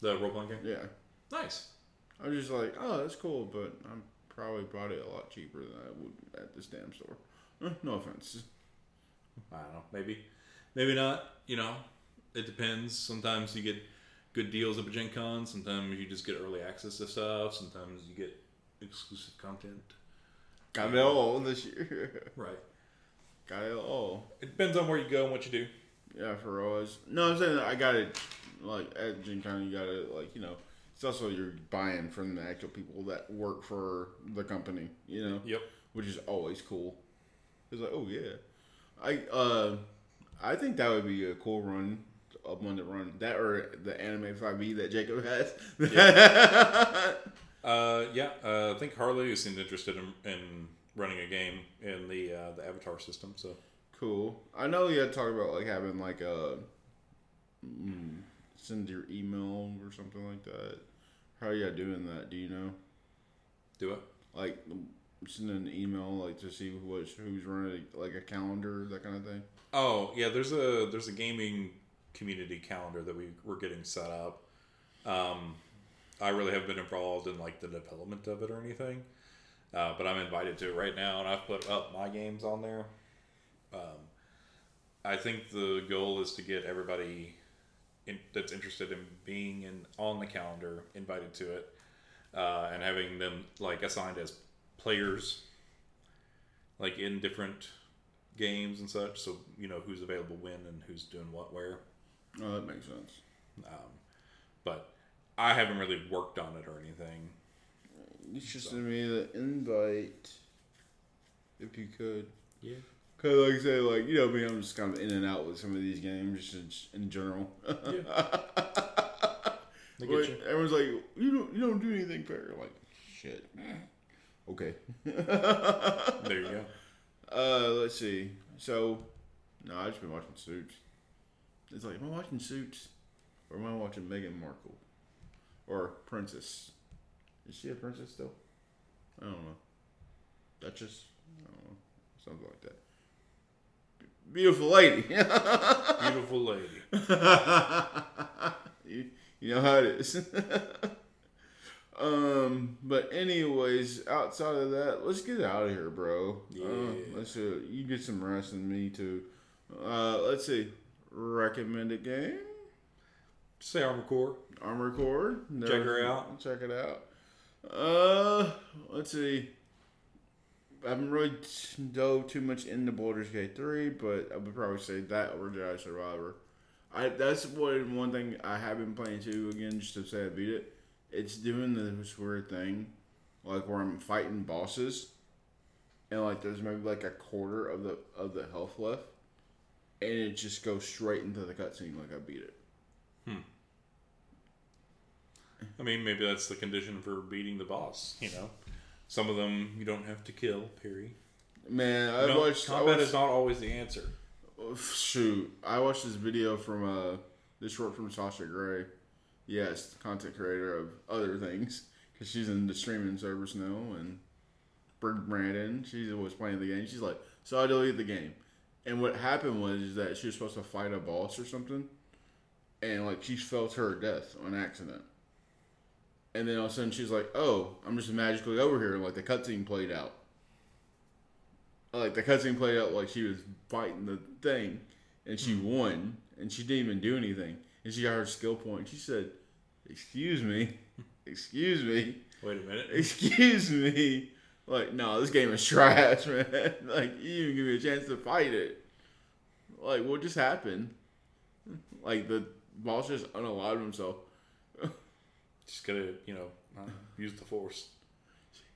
The role-playing game. Yeah. Nice. I was just like, oh, that's cool, but I probably bought it a lot cheaper than I would at this damn store. No offense. I don't know. Maybe not. You know, it depends. Sometimes you get good deals up at Gen Con. Sometimes you just get early access to stuff. Sometimes you get exclusive content. Got it all this year. Right. Got it all. It depends on where you go and what you do. Yeah, for always. No, I'm saying I got it, like, at Gen Con, you got it, like, you know, it's also you're buying from the actual people that work for the company, you know? Yep. Which is always cool. It's like, oh, yeah. I think that would be a cool run, a one to run. That or the anime 5e that Jacob has. Yeah. I think Harley seemed interested in running a game in the Avatar system. So cool. I know you had talked about like having like a send your email or something like that. How are you doing that? Do you know? Do it like send an email like to see who's running like a calendar, that kind of thing. Oh yeah, there's a gaming community calendar that we're getting set up. I really haven't been involved in like the development of it or anything, but I'm invited to it right now, and I've put up my games on there. I think the goal is to get everybody that's interested in being on the calendar invited to it, and having them like assigned as players, like in different games and such. So you know who's available when and who's doing what where. Oh, that makes sense. But I haven't really worked on it or anything. You should send me the invite if you could. Yeah. Because like I say, like, you know me, I'm just kind of in and out with some of these games just in general. Yeah. Like, everyone's like, you don't do anything fair. Like, shit. Okay. There you go. Let's see. So, no, I've just been watching Suits. It's like, am I watching Suits? Or am I watching Meghan Markle? Or princess. Is she a princess still? I don't know. Duchess? I don't know. Something like that. Beautiful lady. Beautiful lady. You know how it is. But anyways, outside of that, let's get out of here, bro. Yeah. Let's see. You get some rest and me too. Let's see. Recommended game? Say Armored Core. Armored Core. Check her out. Check it out. Let's see. I haven't really dove too much into Baldur's Gate 3, but I would probably say that over Jedi Survivor. That's one thing I have been playing too, again, just to say I beat it. It's doing this weird thing, like where I'm fighting bosses, and like there's maybe like a quarter of the health left, and it just goes straight into the cutscene like I beat it. I mean, maybe that's the condition for beating the boss, you know. Some of them you don't have to kill, Perry. Man, combat is not always the answer. Shoot. I watched this video from this short from Sasha Gray. Yes, content creator of other things. Because she's in the streaming service now. And Brig Brandon, she was playing the game. She's like, so I deleted the game. And what happened was that she was supposed to fight a boss or something. And like she fell to her death on accident. And then all of a sudden she's like, oh, I'm just magically over here. Like, the cutscene played out. Like, the cutscene played out like she was fighting the thing. And she won. And she didn't even do anything. And she got her skill point. She said, excuse me. Excuse me. Wait a minute. Excuse me. Like, no, this game is trash, man. Like, you didn't give me a chance to fight it. Like, what just happened? Like, the boss just unalived himself. Just gotta, you know, use the force.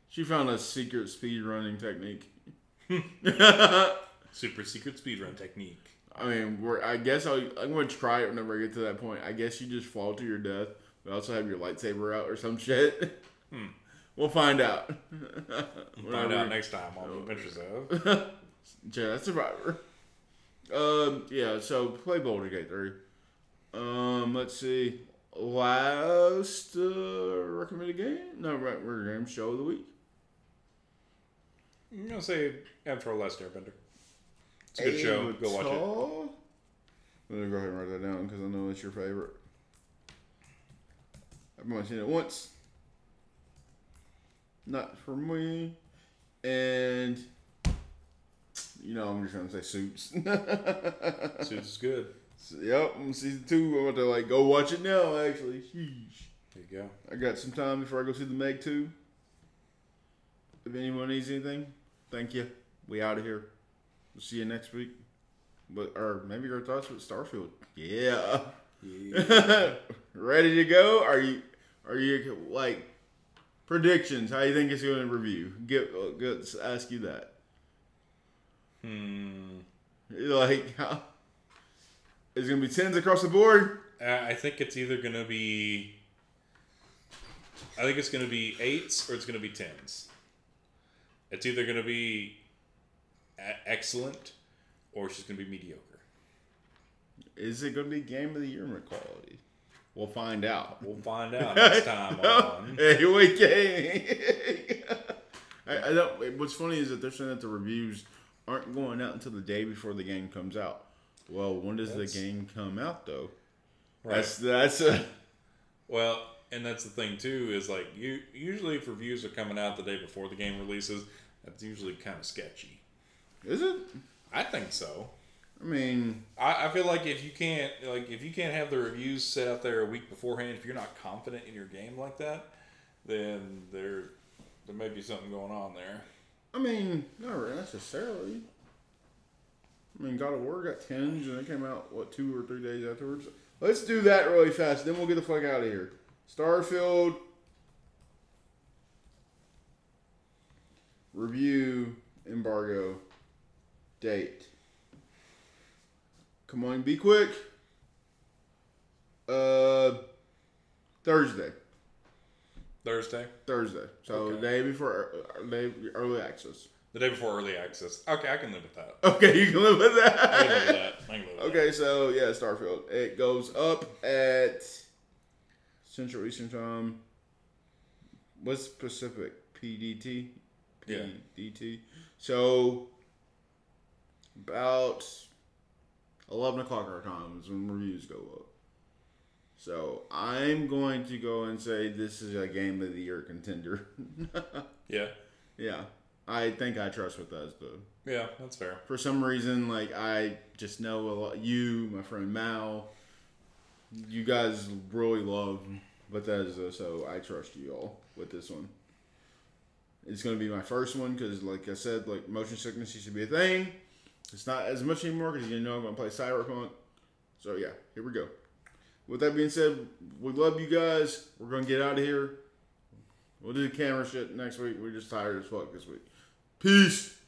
She found a secret speedrunning technique. Super secret speedrun technique. I mean, I guess I'm going to try it whenever I get to that point. I guess you just fall to your death, but also have your lightsaber out or some shit. We'll find out. We'll find out next time on The Adventures of Jedi Survivor. Yeah, so play Baldur's Gate 3. Let's see. Last recommended game? No, right, we're game show of the week. I'm going to say Avatar Last Airbender. It's a good show. Go watch it. I'm going to go ahead and write that down because I know it's your favorite. I've only seen it once. Not for me. And, you know, I'm just going to say Suits. Suits is good. Yep, I'm season 2. I'm about to like go watch it now. Actually, sheesh. There you go. I got some time before I go see the Meg 2. If anyone needs anything, thank you. We out of here. We'll see you next week. But or maybe your thoughts with Starfield. Yeah. Ready to go? Are you like predictions? How you think it's going to review? Get ask you that. Like how? It's going to be tens across the board. I think it's either going to be. I think it's going to be 8s or it's going to be 10s. It's either going to be excellent or it's just going to be mediocre. Is it going to be Game of the Year quality? We'll find out. We'll find out next time on AWoi. I don't. What's funny is that they're saying that the reviews aren't going out until the day before the game comes out. Well, when does the game come out though? Right. That's well. And that's the thing too, is like usually if reviews are coming out the day before the game releases, that's usually kind of sketchy. Is it? I think so. I mean, I feel like if you can't have the reviews set out there a week beforehand, if you're not confident in your game like that, then there may be something going on there. I mean, not necessarily. I mean, God of War got 10s and it came out 2 or 3 days afterwards. Let's do that really fast, then we'll get the fuck out of here. Starfield review embargo date. Come on, be quick. Thursday. So okay. the day before early access. The day before early access. Okay, I can live with that. Okay, you can live with that. I can live with that. Okay, so yeah, Starfield. It goes up at Central Eastern Time. What's Pacific? PDT? Yeah. PDT. So, about 11 o'clock our time is when reviews go up. So, I'm going to go and say this is a Game of the Year contender. Yeah. Yeah. I think I trust with that, though. Yeah, that's fair. For some reason, like, I just know a lot. You, my friend Mal, you guys really love Bethesda, so I trust you all with this one. It's going to be my first one because, like I said, like motion sickness used to be a thing. It's not as much anymore because you know I'm going to play Cyberpunk. So, yeah, here we go. With that being said, we love you guys. We're going to get out of here. We'll do the camera shit next week. We're just tired as fuck this week. Peace.